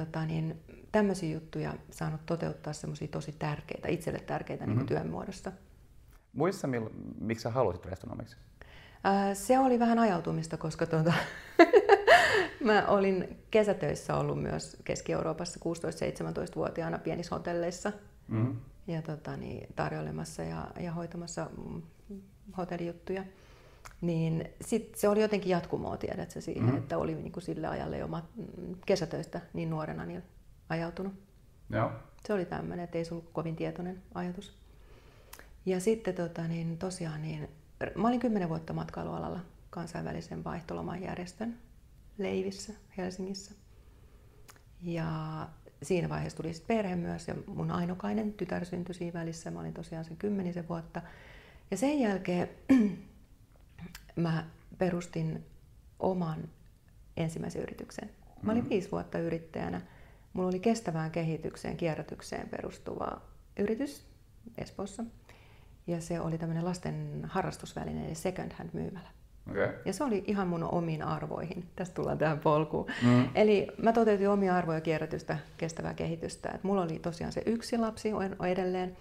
tämmöisiä juttuja saanut toteuttaa semmoisia tosi tärkeitä, itselle tärkeitä niin kuin työn muodossa. Muissa miksi sä halusit restonomiksi? Se oli vähän ajautumista, koska mä olin kesätöissä ollut myös Keski-Euroopassa 16-17-vuotiaana pienissä hotelleissa ja tarjoilemassa ja hoitamassa hotellijuttuja. Niin sit se oli jotenkin jatkumoa, tiedätkö, siihen, että oli niin kuin sille ajalle jo kesätöistä niin nuorena niin ajautunut. Joo. Se oli tämmöinen, ettei se ollut kovin tietoinen ajatus. Ja sitten mä olin 10 vuotta matkailualalla kansainvälisen vaihtolomajärjestön leivissä Helsingissä. Ja siinä vaiheessa tuli sitten perhe myös ja mun ainokainen tytär syntyi siinä välissä. Mä olin tosiaan sen 10 vuotta. Ja sen jälkeen mä perustin oman ensimmäisen yrityksen. Mä olin 5 vuotta yrittäjänä. Mulla oli kestävään kehitykseen, kierrätykseen perustuva yritys Espoossa. Ja se oli tämmöinen lasten harrastusvälineiden second hand -myymälä. Okay. Ja se oli ihan mun omiin arvoihin. Tästä tullaan tähän polkuun. Eli mä toteutin omia arvoja, kierrätystä, kestävää kehitystä. Et mulla oli tosiaan se yksi lapsi edelleen.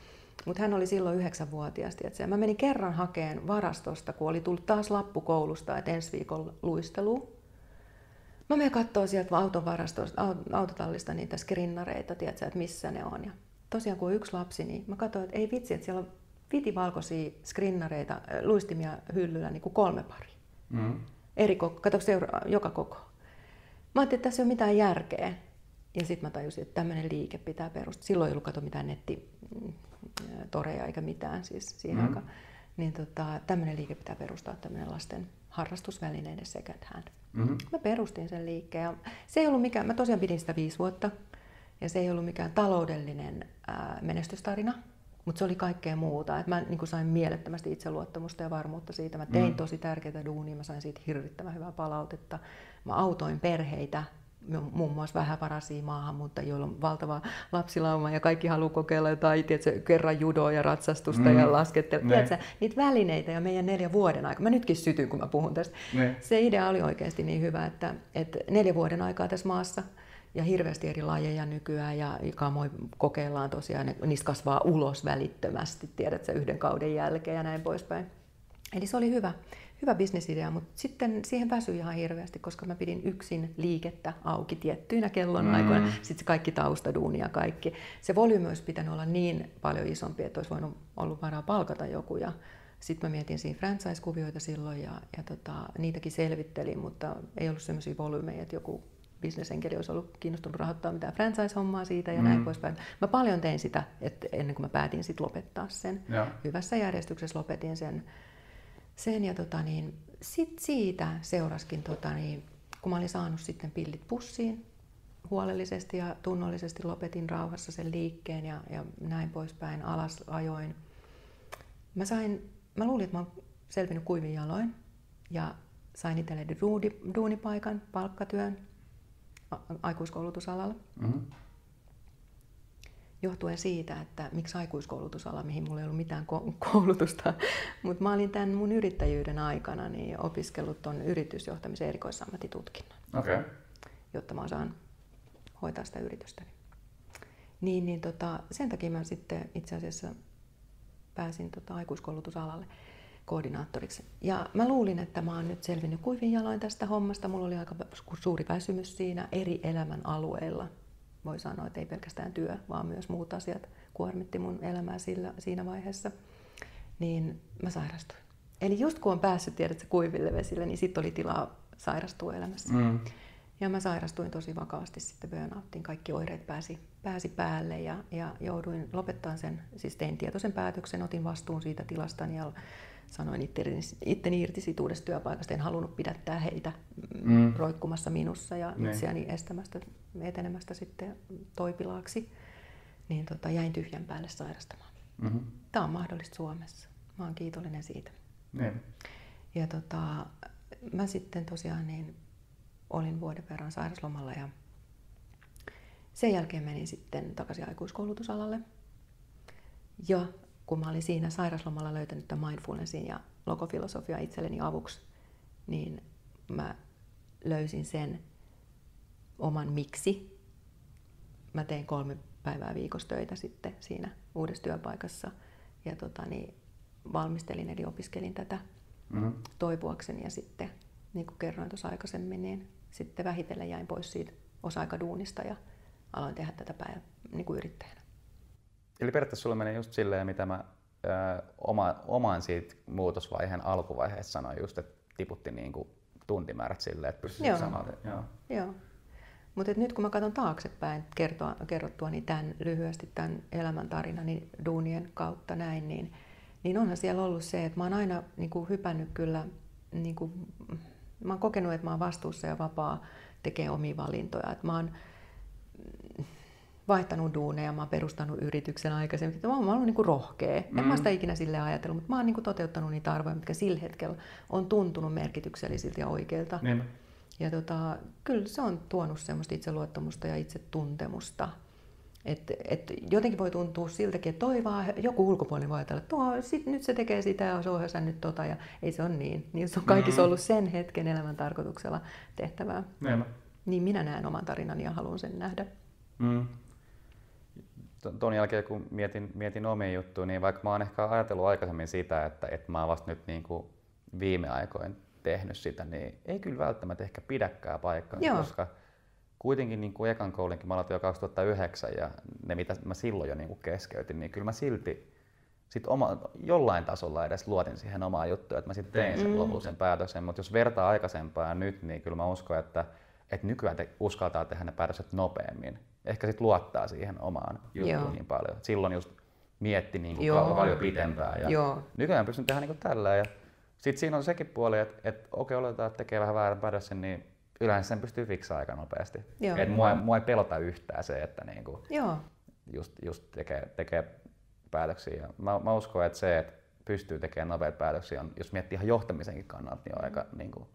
Mutta hän oli silloin 9-vuotias. Tietysti. Mä menin kerran hakeen varastosta, kun oli tullut taas lappu koulusta, että ensi viikolla luistelu. Mä menen katsoa sieltä autotallista niitä skrinnareita, tiedätkö, että missä ne on. Ja tosiaan kun on yksi lapsi, niin mä katsoin, että ei vitsi, että siellä on vitivalkoisia skrinnareita, luistimia hyllyllä niin kuin 3 paria. Mm. Eri koko, katsotaan joka koko. Mä ajattelin, että tässä ei ole mitään järkeä. Ja sitten mä tajusin, että tämmöinen liike pitää perustaa. Silloin ei ollut kato mitään nettitoreja eikä mitään siis siihen aikaan. Niin tämmöinen liike pitää perustaa, tämmöinen lasten harrastusvälineiden second hand. Mm-hmm. Mä perustin sen liikkeen. Se ei ollut mikään, mä tosiaan pidin sitä 5 vuotta. Ja se ei ollut mikään taloudellinen menestystarina, mutta se oli kaikkea muuta. Et mä niin sain mielettömästi itseluottamusta ja varmuutta siitä. Mä tein tosi tärkeitä duunia, mä sain siitä hirvittävän hyvää palautetta. Mä autoin perheitä, muun muassa vähävaraisia maahanmuuttajia, joilla on valtava lapsilauma ja kaikki haluaa kokeilla jotain, tiedätkö, kerran judoa ja ratsastusta ja laskettelua. Niitä välineitä ja meidän 4 vuoden aikaa. Mä nytkin sytyn, kun mä puhun tästä. Ne. Se idea oli oikeasti niin hyvä, että 4 vuoden aikaa tässä maassa ja hirveästi eri lajeja nykyään ja kamoi kokeillaan tosiaan, niistä kasvaa ulos välittömästi, tiedätkö, 1 kauden jälkeen ja näin poispäin. Eli se oli hyvä bisnesidea, mutta sitten siihen väsyi ihan hirveästi, koska mä pidin yksin liikettä auki tiettyinä kellonaikoina. Sitten se kaikki taustaduuni ja kaikki. Se volyymi olisi pitänyt olla niin paljon isompi, että olisi voinut ollut varaa palkata joku. Sitten mä mietin siinä franchise-kuvioita silloin ja niitäkin selvittelin, mutta ei ollut sellaisia volyymeja, että joku bisnesenkeli olisi ollut kiinnostunut rahoittaa mitään franchise-hommaa siitä ja näin poispäin. Mä paljon tein sitä, että ennen kuin mä päätin sit lopettaa sen. Ja. Hyvässä järjestyksessä lopetin sen. Sit siitä seuraskin, kun mä olin saanut sitten pillit pussiin huolellisesti ja tunnollisesti, lopetin rauhassa sen liikkeen ja näin poispäin, alas ajoin. Mä luulin, että mä olen selvinnyt kuivin jaloin ja sain itselleni duunipaikan, palkkatyön aikuiskoulutusalalla. Mm-hmm. Johtuen siitä, että miksi aikuiskoulutusala, mihin mulla ei ollut mitään koulutusta, mutta mä olin tämän mun yrittäjyyden aikana niin opiskellut ton yritysjohtamisen erikoissammattitutkinnon, jotta mä osaan hoitaa sitä yritystäni. Sen takia mä sitten itse asiassa pääsin aikuiskoulutusalalle koordinaattoriksi. Ja mä luulin, että mä oon nyt selvinnyt kuivin jaloin tästä hommasta, mulla oli aika suuri väsymys siinä eri elämän alueilla. Voi sanoa, että ei pelkästään työ, vaan myös muut asiat kuormitti mun elämää siinä vaiheessa, niin mä sairastuin. Eli just kun on päässyt, tiedätkö, kuiville vesille, niin sitten oli tilaa sairastua elämässä. Mm. Ja mä sairastuin tosi vakavasti sitten burnouttiin. Kaikki oireet pääsi päälle ja jouduin lopettaa sen. Siis tein tietoisen päätöksen, otin vastuun siitä tilastani ja sanoin itteni irti siitä uudesta työpaikasta. En halunnut pidättää heitä roikkumassa minussa ja itseäni estämästä etenemästä sitten toipilaaksi. Niin jäin tyhjän päälle sairastamaan. Mm-hmm. Tämä on mahdollista Suomessa. Mä oon kiitollinen siitä. Mm. Ja mä sitten tosiaan niin olin vuoden verran sairauslomalla ja sen jälkeen menin sitten takaisin aikuiskoulutusalalle. Ja kun mä olin siinä sairauslomalla löytänyt tämän mindfulnessin ja logofilosofia itselleni avuksi, niin mä löysin sen oman miksi. Mä tein 3 päivää viikossa töitä sitten siinä uudessa työpaikassa ja valmistelin eli opiskelin tätä toipuakseni ja sitten niin kuin kerroin tuossa aikaisemmin, niin sitten vähitellen jäin pois siitä osa-aikaduunista ja aloin tehdä tätä niin kuin yrittäjänä. Eli periaatteessa sulla menee just silleen, mitä mä oman siitä muutosvaiheen alkuvaiheessa sanoin just, että tiputti niin kuin tuntimäärät silleen, että pystyisit sanoa. Joo. Mutta nyt kun mä katson taaksepäin kerrottua niin tämän lyhyesti tämän elämäntarina niin duunien kautta näin, niin onhan siellä ollut se, että mä oon aina niin kuin hypännyt kyllä, niin kuin, mä oon kokenut, että mä oon vastuussa ja vapaa tekee omia valintoja. Että mä oon vaihtanut duuneja, mä oon perustanut yrityksen aikaisemmin. Mä oon ollut niin kuin rohkea. En mä sitä ikinä silleen ajatellut, mutta mä oon niin kuin toteuttanut niitä arvoja, mitkä sillä hetkellä on tuntunut merkityksellisiltä ja oikeilta. Mm. Ja kyllä se on tuonut semmoista itseluottamusta ja itsetuntemusta. Et jotenkin voi tuntua siltäkin, että joku ulkopuolinen voi ajatella, että nyt se tekee sitä ja se ohjaa nyt tota. Ja ei se ole niin. Niin se on kaikissa ollut sen hetken elämän tarkoituksella tehtävää. Näin. Niin minä näen oman tarinani ja haluan sen nähdä. Mm. Tuon jälkeen kun mietin omia juttuja, niin vaikka mä oon ehkä ajatellut aikaisemmin sitä, että mä oon vasta nyt niin kuin viime aikoina tehnyt sitä, niin ei kyllä välttämättä ehkä pidäkään paikkaansa, koska kuitenkin niin kuin ekan koulinkin mä aloitin jo 2009 ja ne mitä mä silloin jo niin kuin keskeytin, niin kyllä mä silti sit jollain tasolla edes luotin siihen omaan juttuun, että mä sitten tein sen lopullisen päätöksen, mutta jos vertaa aikaisempaa nyt, niin kyllä mä uskon, että nykyään uskaltaa tehdä ne päätökset nopeammin. Ehkä sit luottaa siihen omaan juttuun niin paljon. Silloin just mietti niin kuin paljon pitempään ja nykyään pystyn tehdä niin kuin tällä. Ja sitten siinä on sekin puoli, että okei, oletetaan, että tekee vähän väärän päätöksen, niin yleensä sen pystyy fiksaamaan aika nopeasti. Mua ei pelota yhtään se, että niinku just tekee päätöksiä. Mä uskon, että se, että pystyy tekemään nopeita päätöksiä, on, jos miettii ihan johtamisenkin kannalta, niin on aika niinku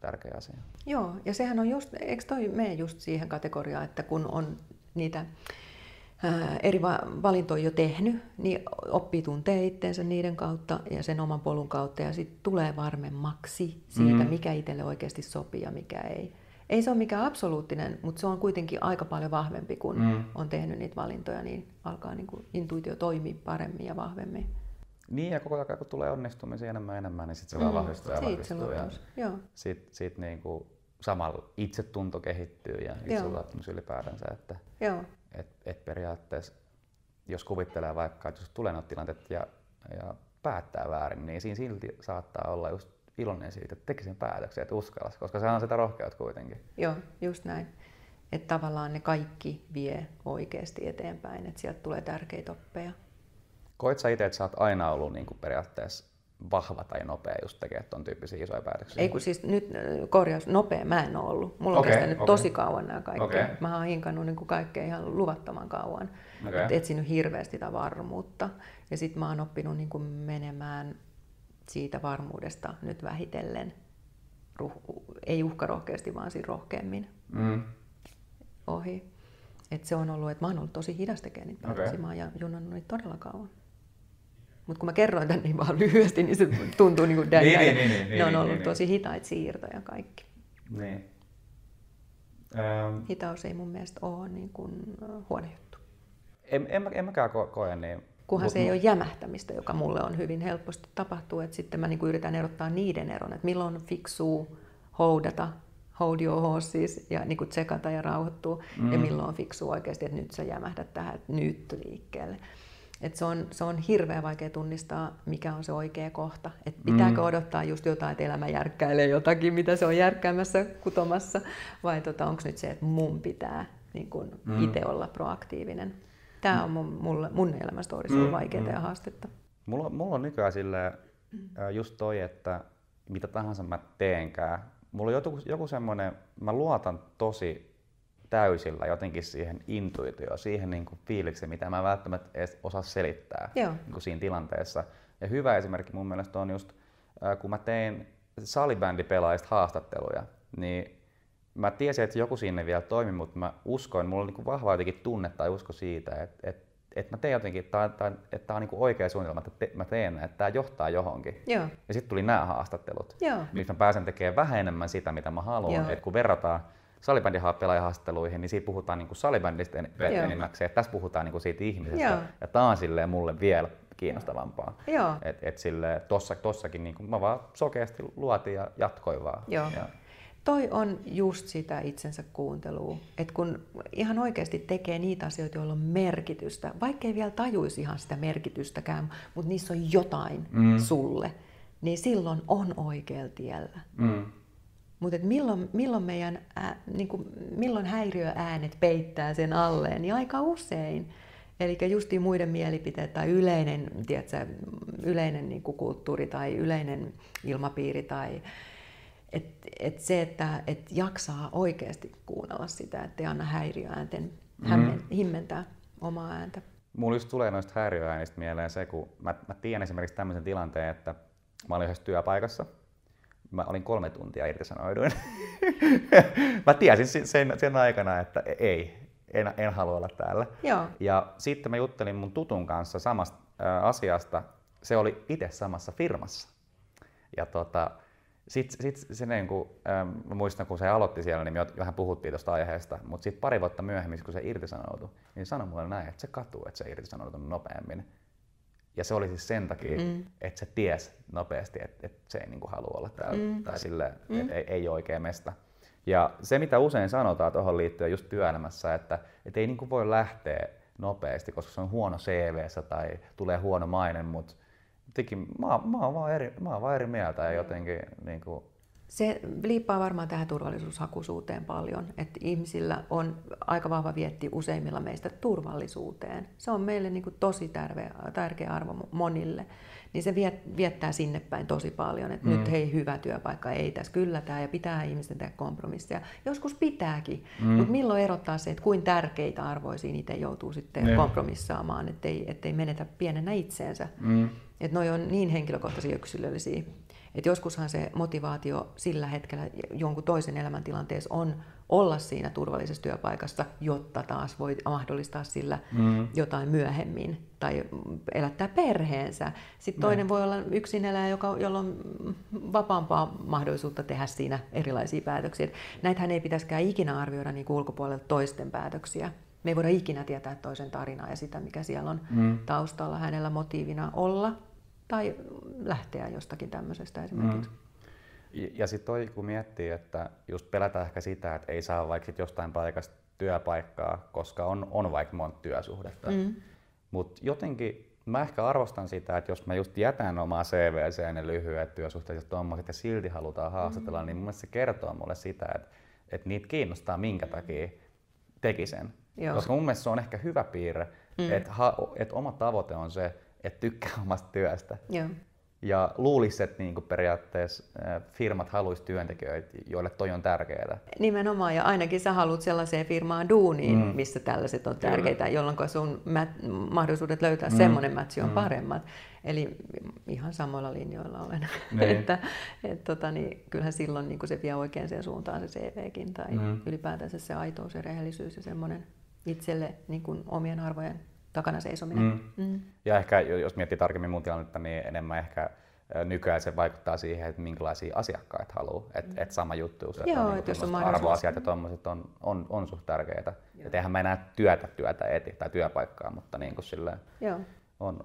tärkeä asia. Joo, ja sehän on just, eikö toi mene just siihen kategoriaan, että kun on niitä eri valintoja jo tehnyt, niin oppii tuntee itteensä niiden kautta ja sen oman polun kautta ja sitten tulee varmemmaksi siitä, mikä itselle oikeasti sopii ja mikä ei. Ei se ole mikään absoluuttinen, mutta se on kuitenkin aika paljon vahvempi, kun on tehnyt niitä valintoja, niin alkaa niin kuin intuitio toimia paremmin ja vahvemmin. Niin ja koko ajan kun tulee onnistumisia enemmän ja enemmän, niin sitten se vaan vahvistuu ja vahvistuu. Ja sitten niin kuin samalla itsetunto kehittyy ja itseluottamus ylipäätänsä. Että periaatteessa, jos kuvittelee vaikka, että jos tulee noita tilanteita ja päättää väärin, niin siinä silti saattaa olla just iloinen siitä, että teki sen päätöksen, että uskallas, koska sehän on sitä rohkeutta kuitenkin. Joo, just näin. Että tavallaan ne kaikki vie oikeasti eteenpäin, että sieltä tulee tärkeitä oppeja. Koit sä itse, että sä oot aina ollut niin kuin periaatteessa vahva tai nopea just tekee ton tyyppisiä isoja päätöksiä? Ei kun siis nyt korjaus, nopea mä en ole ollut. Mulla on kestänyt tosi kauan nämä kaikki. Mä oon hinkannut niin kuin kaikkea ihan luvattoman kauan. Et etsinyt hirveästi sitä varmuutta. Ja sit mä oon oppinut niin kuin menemään siitä varmuudesta nyt vähitellen. Ei uhkarohkeasti vaan siinä rohkeammin ohi. Et se on ollut, että mä oon ollut tosi hidas tekemään niitä päätöksiä. Mä oon junannut niitä todella kauan. Mutta kun mä kerroin tän niin vaan lyhyesti, niin se tuntuu niin kuin ne on ollut tosi hitaita siirtoja kaikki. Niin. Hitaus ei mun mielestä ole niin kuin huono juttu. En mäkään koe niin. Kunhan se ei ole jämähtämistä, joka mulle on hyvin helposti tapahtuu. Et sitten mä niin kuin yritän erottaa niiden eron, että milloin fiksuu houdata, hold your horses, ja niin kuin tsekata ja rauhoittua, ja milloin fiksuu oikeasti, että nyt sä jämähdät tähän, että nyt liikkeelle. Että se on hirveän vaikea tunnistaa, mikä on se oikea kohta. Että pitääkö odottaa just jotain, että elämä järkkäilee jotakin, mitä se on järkkäämässä, kutomassa. Vai onko nyt se, että mun pitää niin kun itse olla proaktiivinen. Tämä on mun elämästorissa vaikeaa ja haastetta. Mulla on nykyään silleen just toi, että mitä tahansa mä teenkään. Mulla on joku semmoinen, mä luotan tosi täysillä jotenkin siihen intuitioon, siihen niin kuin fiilikseen, mitä mä välttämättä edes osaa selittää niin kuin siinä tilanteessa. Ja hyvä esimerkki mun mielestä on just, kun mä tein salibändipelaajista haastatteluja, niin mä tiesin, että joku sinne vielä toimi, mutta mä uskoin, mulla oli niin kuin vahva jotenkin tunne tai usko siitä, että mä teen jotenkin, että tää on niin kuin oikea suunnitelma, että mä teen näin, että tää johtaa johonkin. Ja sitten tuli nämä haastattelut, missä mä pääsen tekemään vähän enemmän sitä, mitä mä haluan, että kun verrataan salibändin pelaajahaastatteluihin, niin siinä puhutaan niinku salibändistä enimmäkseen, että tässä puhutaan niinku siitä ihmisestä, ja tämä on silleen mulle vielä kiinnostavampaa. Et silleen, tossakin niinku mä vaan sokeasti luotin ja jatkoin vaan. Ja. Toi on just sitä itsensä kuuntelua, että kun ihan oikeasti tekee niitä asioita, joilla on merkitystä, vaikkei vielä tajuisi ihan sitä merkitystäkään, mutta niissä on jotain sulle, niin silloin on oikealla tiellä. Mutta milloin meidän milloin häiriöäänet peittää sen alleen, niin aika usein. Eli justiin muiden mielipiteet tai yleinen niinku kulttuuri tai yleinen ilmapiiri. Tai että jaksaa oikeasti kuunnella sitä, ettei anna häiriöäänten himmentää omaa ääntä. Mulla just tulee noista häiriöäänistä mieleen se, kun mä tiedän esimerkiksi tämmöisen tilanteen, että mä olin yhdessä työpaikassa. Mä olin 3 tuntia irtisanoiduin. Mä tiesin sen aikana, että en halua olla täällä. Ja sitten mä juttelin mun tutun kanssa samasta asiasta. Se oli itse samassa firmassa. Ja sit se niinku, mä muistan, kun se aloitti siellä, niin me vähän puhuttiin tuosta aiheesta. Mutta sitten pari vuotta myöhemmin, kun se irtisanoutui, niin sanoi mulle näin, että se katuu, että se irtisanoutui nopeammin. Ja se oli siis sen takia, että se tiesi nopeasti, että se ei niin kuin halua olla täällä tai silleen, että ei oikein mestä. Ja se, mitä usein sanotaan tuohon liittyen just työelämässä, että ei niin kuin voi lähteä nopeasti, koska se on huono CV:ssä tai tulee huono maine, mutta jotenkin mä oon vaan eri mieltä ja jotenkin niin kuin... Se liippaa varmaan tähän turvallisuushakuisuuteen paljon, että ihmisillä on aika vahva vietti useimmilla meistä turvallisuuteen. Se on meille niin kuin tosi tärkeä arvo monille, niin se viettää sinne päin tosi paljon, että nyt hei, hyvä työpaikka, ei tässä kyllätään ja pitää ihmisten tehdä kompromisseja. Joskus pitääkin, mutta milloin erottaa se, että kuinka tärkeitä arvoisiin itse joutuu sitten kompromissaamaan, ettei menetä pienenä itseensä. Että noi on niin henkilökohtaisia yksilöllisiä. Et joskushan se motivaatio sillä hetkellä jonkun toisen elämäntilanteessa on olla siinä turvallisessa työpaikassa, jotta taas voi mahdollistaa sillä jotain myöhemmin tai elättää perheensä. Sitten toinen voi olla yksineläjä, jolla on vapaampaa mahdollisuutta tehdä siinä erilaisia päätöksiä. Et näitähän ei pitäisikään ikinä arvioida niin kuin ulkopuolelta toisten päätöksiä. Me ei voida ikinä tietää toisen tarinaa ja sitä, mikä siellä on taustalla hänellä motiivina olla. Tai lähteä jostakin tämmöisestä esimerkiksi. Ja sitten toi, kun miettii, että just pelätään ehkä sitä, että ei saa vaikka jostain paikasta työpaikkaa, koska on vaikka monta työsuhdetta. Mutta jotenkin mä ehkä arvostan sitä, että jos mä just jätän omaa CV:seen ne lyhyet työsuhteet ja tommoset ja silti halutaan haastatella, niin mun mielestä se kertoo mulle sitä, että niitä kiinnostaa minkä takia teki sen. Joo. Koska mun mielestä se on ehkä hyvä piirre, että oma tavoite on se, että tykkää omasta työstä. Joo. Ja luulisi, että niin kuin periaatteessa firmat haluaisi työntekijöitä, joille toi on tärkeää. Nimenomaan, ja ainakin sä haluat sellaiseen firmaan duuniin, missä tällaiset on tärkeitä, jolloin sun mahdollisuudet löytää semmoinen matchi on paremmat. Eli ihan samoilla linjoilla olen. että kyllähän silloin niin se vie oikein sen suuntaan se CVkin, tai ylipäätänsä se aitous ja rehellisyys ja semmoinen itselle niin kuin omien arvojen takana seisominen. Ja ehkä, jos miettii tarkemmin mun tilannetta, niin enemmän ehkä nykyään se vaikuttaa siihen, että minkälaisia asiakkaita haluaa. Et sama juttu, se, että niin arvoasiat ja tommoset on suht tärkeitä. Et eihän mä enää työtä eti tai työpaikkaa, mutta niin kuin silleen,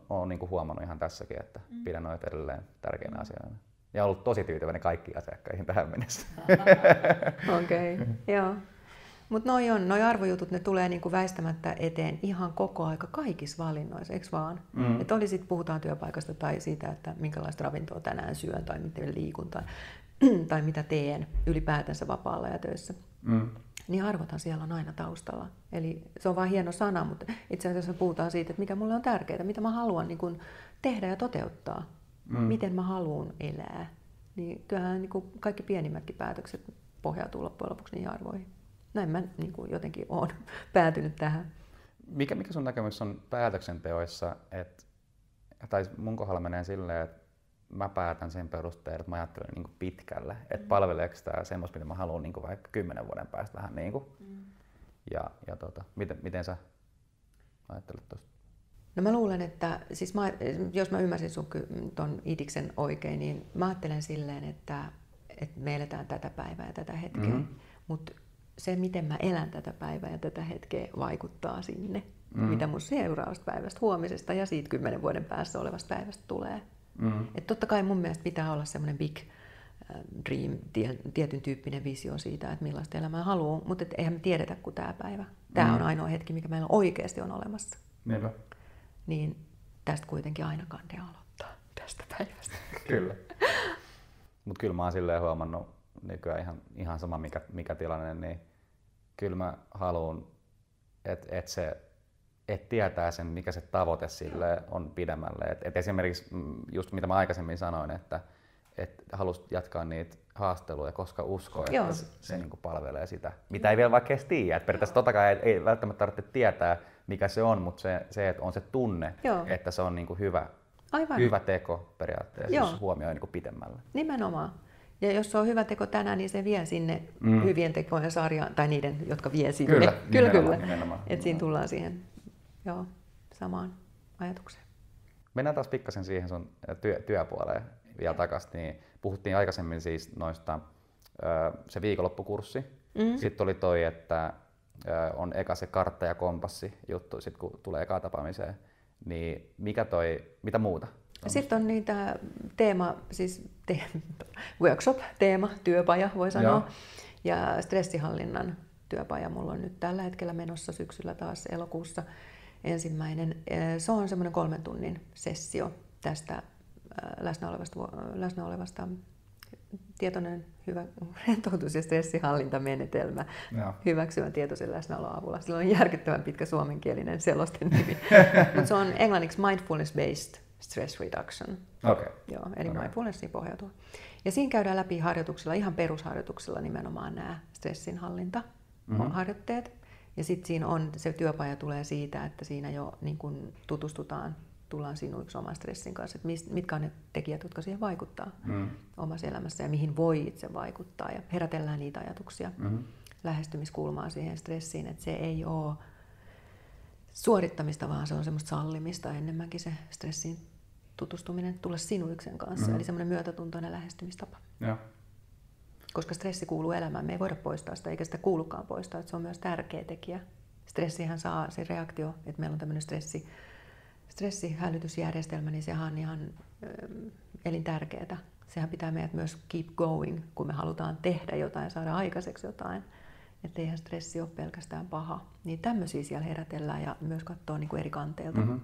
on niin kuin huomannut ihan tässäkin, että pidän noita edelleen tärkeinä asioina. Ja ollut tosi tyytyväinen kaikkiin asiakkaihin tähän mennessä. Okei. Mutta noi arvojutut, ne tulee niinku väistämättä eteen ihan koko aika kaikissa valinnoissa, eikö vaan? Että oli sit puhutaan työpaikasta tai siitä, että minkälaista ravintoa tänään syön tai miten liikun tai mitä teen ylipäätänsä vapaalla ja töissä. Niin arvothan siellä on aina taustalla. Eli se on vaan hieno sana, mutta itse asiassa puhutaan siitä, että mikä mulle on tärkeää, mitä mä haluan niin kun tehdä ja toteuttaa, miten mä haluan elää. Niin kyllähän niin kun kaikki pienimmätkin päätökset pohjautuu loppujen lopuksi niihin arvoihin. Näin mä niin kuin jotenkin olen päätynyt tähän. Mikä sun näkemys on päätöksenteoissa? Tai mun kohdalla menee silleen, että mä päätän sen perusteella, että mä ajattelen niin kuin pitkälle. Että palveleeko tämä semmoista, mitä mä haluan niin kuin vaikka 10 vuoden päästä vähän niin kuin. Miten sä ajattelet tuosta? No mä luulen, että siis jos mä ymmärsin sun ton idiksen oikein, niin mä ajattelen silleen, että me eletään tätä päivää ja tätä hetkeä. Mut se, miten mä elän tätä päivää ja tätä hetkeä, vaikuttaa sinne, mitä mun seuraavasta päivästä, huomisesta ja siitä 10 vuoden päässä olevasta päivästä tulee. Et totta kai mun mielestä pitää olla semmoinen big dream, tietyn tyyppinen visio siitä, että millaista elämää haluaa, mutta eihän me tiedetä kuin tämä päivä. Tämä on ainoa hetki, mikä meillä oikeasti on olemassa. Niinpä. Niin tästä kuitenkin aina kannattaa aloittaa, tästä päivästä. Kyllä. Mutta kyllä mä oon silleen huomannut, nykyään ihan sama mikä tilanne, niin kyllä mä haluan, että tietää sen, mikä se tavoite sille on pidemmälle. Et esimerkiksi just mitä mä aikaisemmin sanoin, että halusin jatkaa niitä haasteluja, koska uskoo, että se niin kuin palvelee sitä, mitä ei vielä vaikka edes tiedä. Et periaatteessa totta kai ei välttämättä tarvitse tietää, mikä se on, mutta se että on se tunne, että se on niin kuin hyvä teko periaatteessa, jos huomioi niin kuin pidemmälle. Nimenomaan. Ja jos se on hyvä teko tänään, niin se vie sinne hyvien tekojen sarjaan, tai niiden, jotka vie sinne. Kyllä. Että siinä tullaan siihen samaan ajatukseen. Mennään taas pikkasen siihen sun työpuoleen vielä takaisin. Niin puhuttiin aikaisemmin siis noista, se viikonloppukurssi. Sitten oli toi, että on eka se kartta ja kompassi juttu, sit kun tulee eka tapaamiseen. niin mikä toi, mitä muuta? Sitten on niitä teema, siis workshop, teema, työpaja voi sanoa. Joo. Ja stressihallinnan työpaja mulla on nyt tällä hetkellä menossa syksyllä taas elokuussa ensimmäinen. Se on semmoinen 3 tunnin sessio tästä läsnä olevasta tietoinen hyvä rentoutus- ja stressihallintamenetelmä hyväksyvän tietoisen läsnäolon avulla. Sillä on järkyttävän pitkä suomenkielinen selosten nimi. Mutta se on englanniksi mindfulness-based stress reduction. Okay. Joo, eli mindfulnessiin pohjautuu. Ja siinä käydään läpi harjoituksilla, ihan perusharjoituksilla nimenomaan nämä stressinhallintaharjoitteet. Ja sitten siinä on, se työpaja tulee siitä, että siinä jo niin kun tutustutaan, tullaan sinuiksi oman stressin kanssa, että mitkä on ne tekijät, jotka siihen vaikuttaa omassa elämässä ja mihin voi itse vaikuttaa. Ja herätellään niitä ajatuksia, lähestymiskulmaa siihen stressiin, että se ei ole suorittamista, vaan se on semmoista sallimista enemmänkin se stressin tutustuminen, tulla sinuiksen kanssa, eli semmoinen myötätuntoinen lähestymistapa. Ja. Koska stressi kuuluu elämään, me ei voida poistaa sitä, eikä sitä kuulukaan poistaa, että se on myös tärkeä tekijä. Stressihän saa se reaktio, että meillä on tämmöinen stressihälytysjärjestelmä, niin sehän on ihan elintärkeää. Sehän pitää meidät myös keep going, kun me halutaan tehdä jotain, saada aikaiseksi jotain. Että eihän stressi ole pelkästään paha. Niin tämmöisiä siellä herätellään ja myös katsoo niin kuin eri kanteilta. Mm-hmm.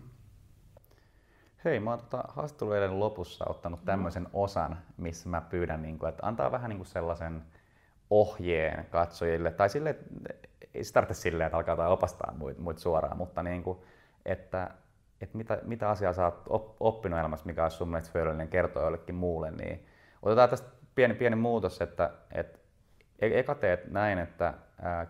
Hei, mä oon haastatteluiden lopussa ottanut tämmöisen osan, missä mä pyydän, niin kuin, että antaa vähän niin kuin sellaisen ohjeen katsojille. Tai sille, ei se tarvitse silleen, että alkaa opastaa muita suoraan, mutta niin kuin, että mitä asiaa sä oot oppinut elämässä, mikä olisi sun mielestä hyödyllinen kertoa jollekin muulle, niin otetaan tästä pieni muutos, että eka teet näin, että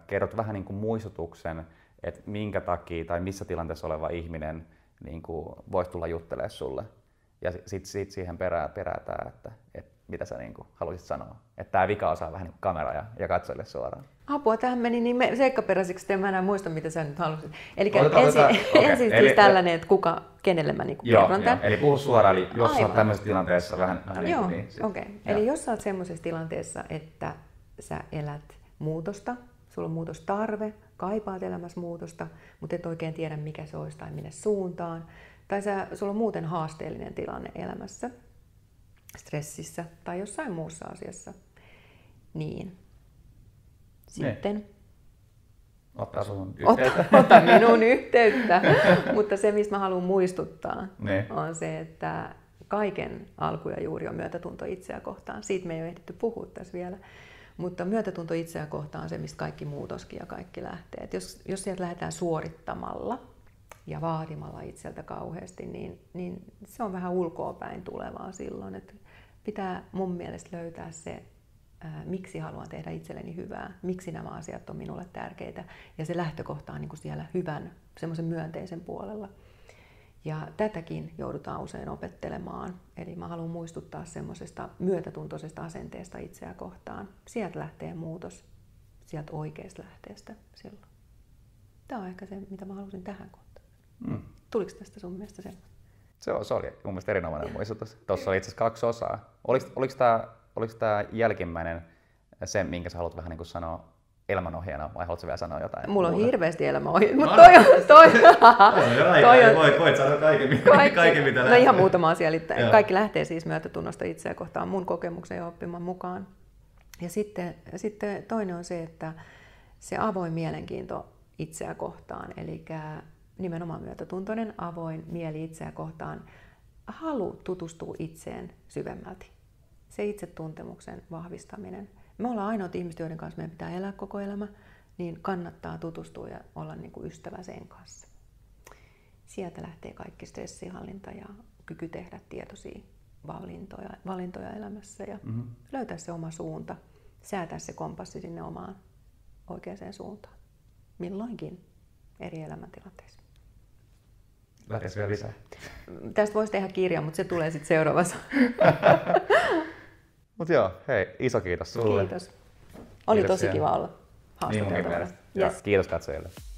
kerrot vähän niin kuin muistutuksen, että minkä takia tai missä tilanteessa oleva ihminen niin kuin voisi tulla juttelemaan sulle. Ja sit siihen perätään, että mitä sä niin kuin haluaisit sanoa. Että tää vika osaa vähän niin kuin kameraa ja katsojille suoraan. Apua, tähän meni niin seikkaperäiseksi, että en mä enää muista, mitä sä nyt halusit. Elikkä ensin siis tällainen, että kuka, kenelle mä niinku kerron tämän. Eli puhu suoraan, eli jos sä oot tämmöisessä tilanteessa vähän niin kuin niin. Okei, eli jos sä oot semmoisessa tilanteessa, että sä elät muutosta, sulla on muutostarve, kaipaat elämässä muutosta, mutta et oikein tiedä mikä se olisi tai minne suuntaan. Tai sulla on muuten haasteellinen tilanne elämässä, stressissä tai jossain muussa asiassa. Niin. Sitten. Niin. Ottaa sun yhteyttä. Ota minun yhteyttä. Mutta se, mistä mä haluan muistuttaa, niin on se, että kaiken alku ja juuri on myötätunto itseä kohtaan. Siitä me ei ole ehditty puhua tässä vielä. Mutta myötätunto itseä kohtaan on se, mistä kaikki muutoskin ja kaikki lähtee. Et jos sieltä lähdetään suorittamalla ja vaatimalla itseltä kauheasti, niin se on vähän ulkoopäin tulevaa silloin. Et pitää mun mielestä löytää se, miksi haluan tehdä itselleni hyvää, miksi nämä asiat on minulle tärkeitä. Ja se lähtökohta on niin kuin siellä hyvän, semmoisen myönteisen puolella. Ja tätäkin joudutaan usein opettelemaan. Eli mä haluan muistuttaa semmoisesta myötätuntoisesta asenteesta itseä kohtaan. Sieltä lähtee muutos, sieltä oikeasta lähteestä silloin. Tämä on ehkä se, mitä mä halusin tähän kohtaan. Mm. Tuliko tästä sun mielestä sen? Se oli mun mielestä erinomainen muistutus. Tuossa oli itse asiassa 2 osaa. Oliko tämä jälkimmäinen se, minkä sä haluat vähän niin kuin sanoa elämänohjeena, vai haluatko vielä sanoa jotain? Mulla on hirveästi elämänohjeita, mutta toi on. Voit sanoa kaiken mitä lähtee. No ihan muutama asia. Kaikki lähtee siis myötätunnosta itseä kohtaan mun kokemuksen ja oppiman mukaan. Ja sitten toinen on se, että se avoin mielenkiinto itseä kohtaan, eli nimenomaan myötätuntoinen avoin mieli itseä kohtaan, halu tutustua itseen syvemmälti. Se itsetuntemuksen vahvistaminen. Me ollaan ainoat ihmiset, joiden kanssa meidän pitää elää koko elämä, niin kannattaa tutustua ja olla niin kuin ystävä sen kanssa. Sieltä lähtee kaikki stressinhallinta ja kyky tehdä tietoisia valintoja elämässä ja löytää se oma suunta, säätää se kompassi sinne omaan oikeaan suuntaan, milloinkin eri elämäntilanteissa. Lähdetään vielä lisää. Tästä voisi tehdä kirja, mutta se tulee sitten seuraavassa. Mut joo, hei, iso kiitos sulle. Kiitos. Oli kiitos tosi kiva olla haastatteltavana. Niin yes. Kiitos katsojille.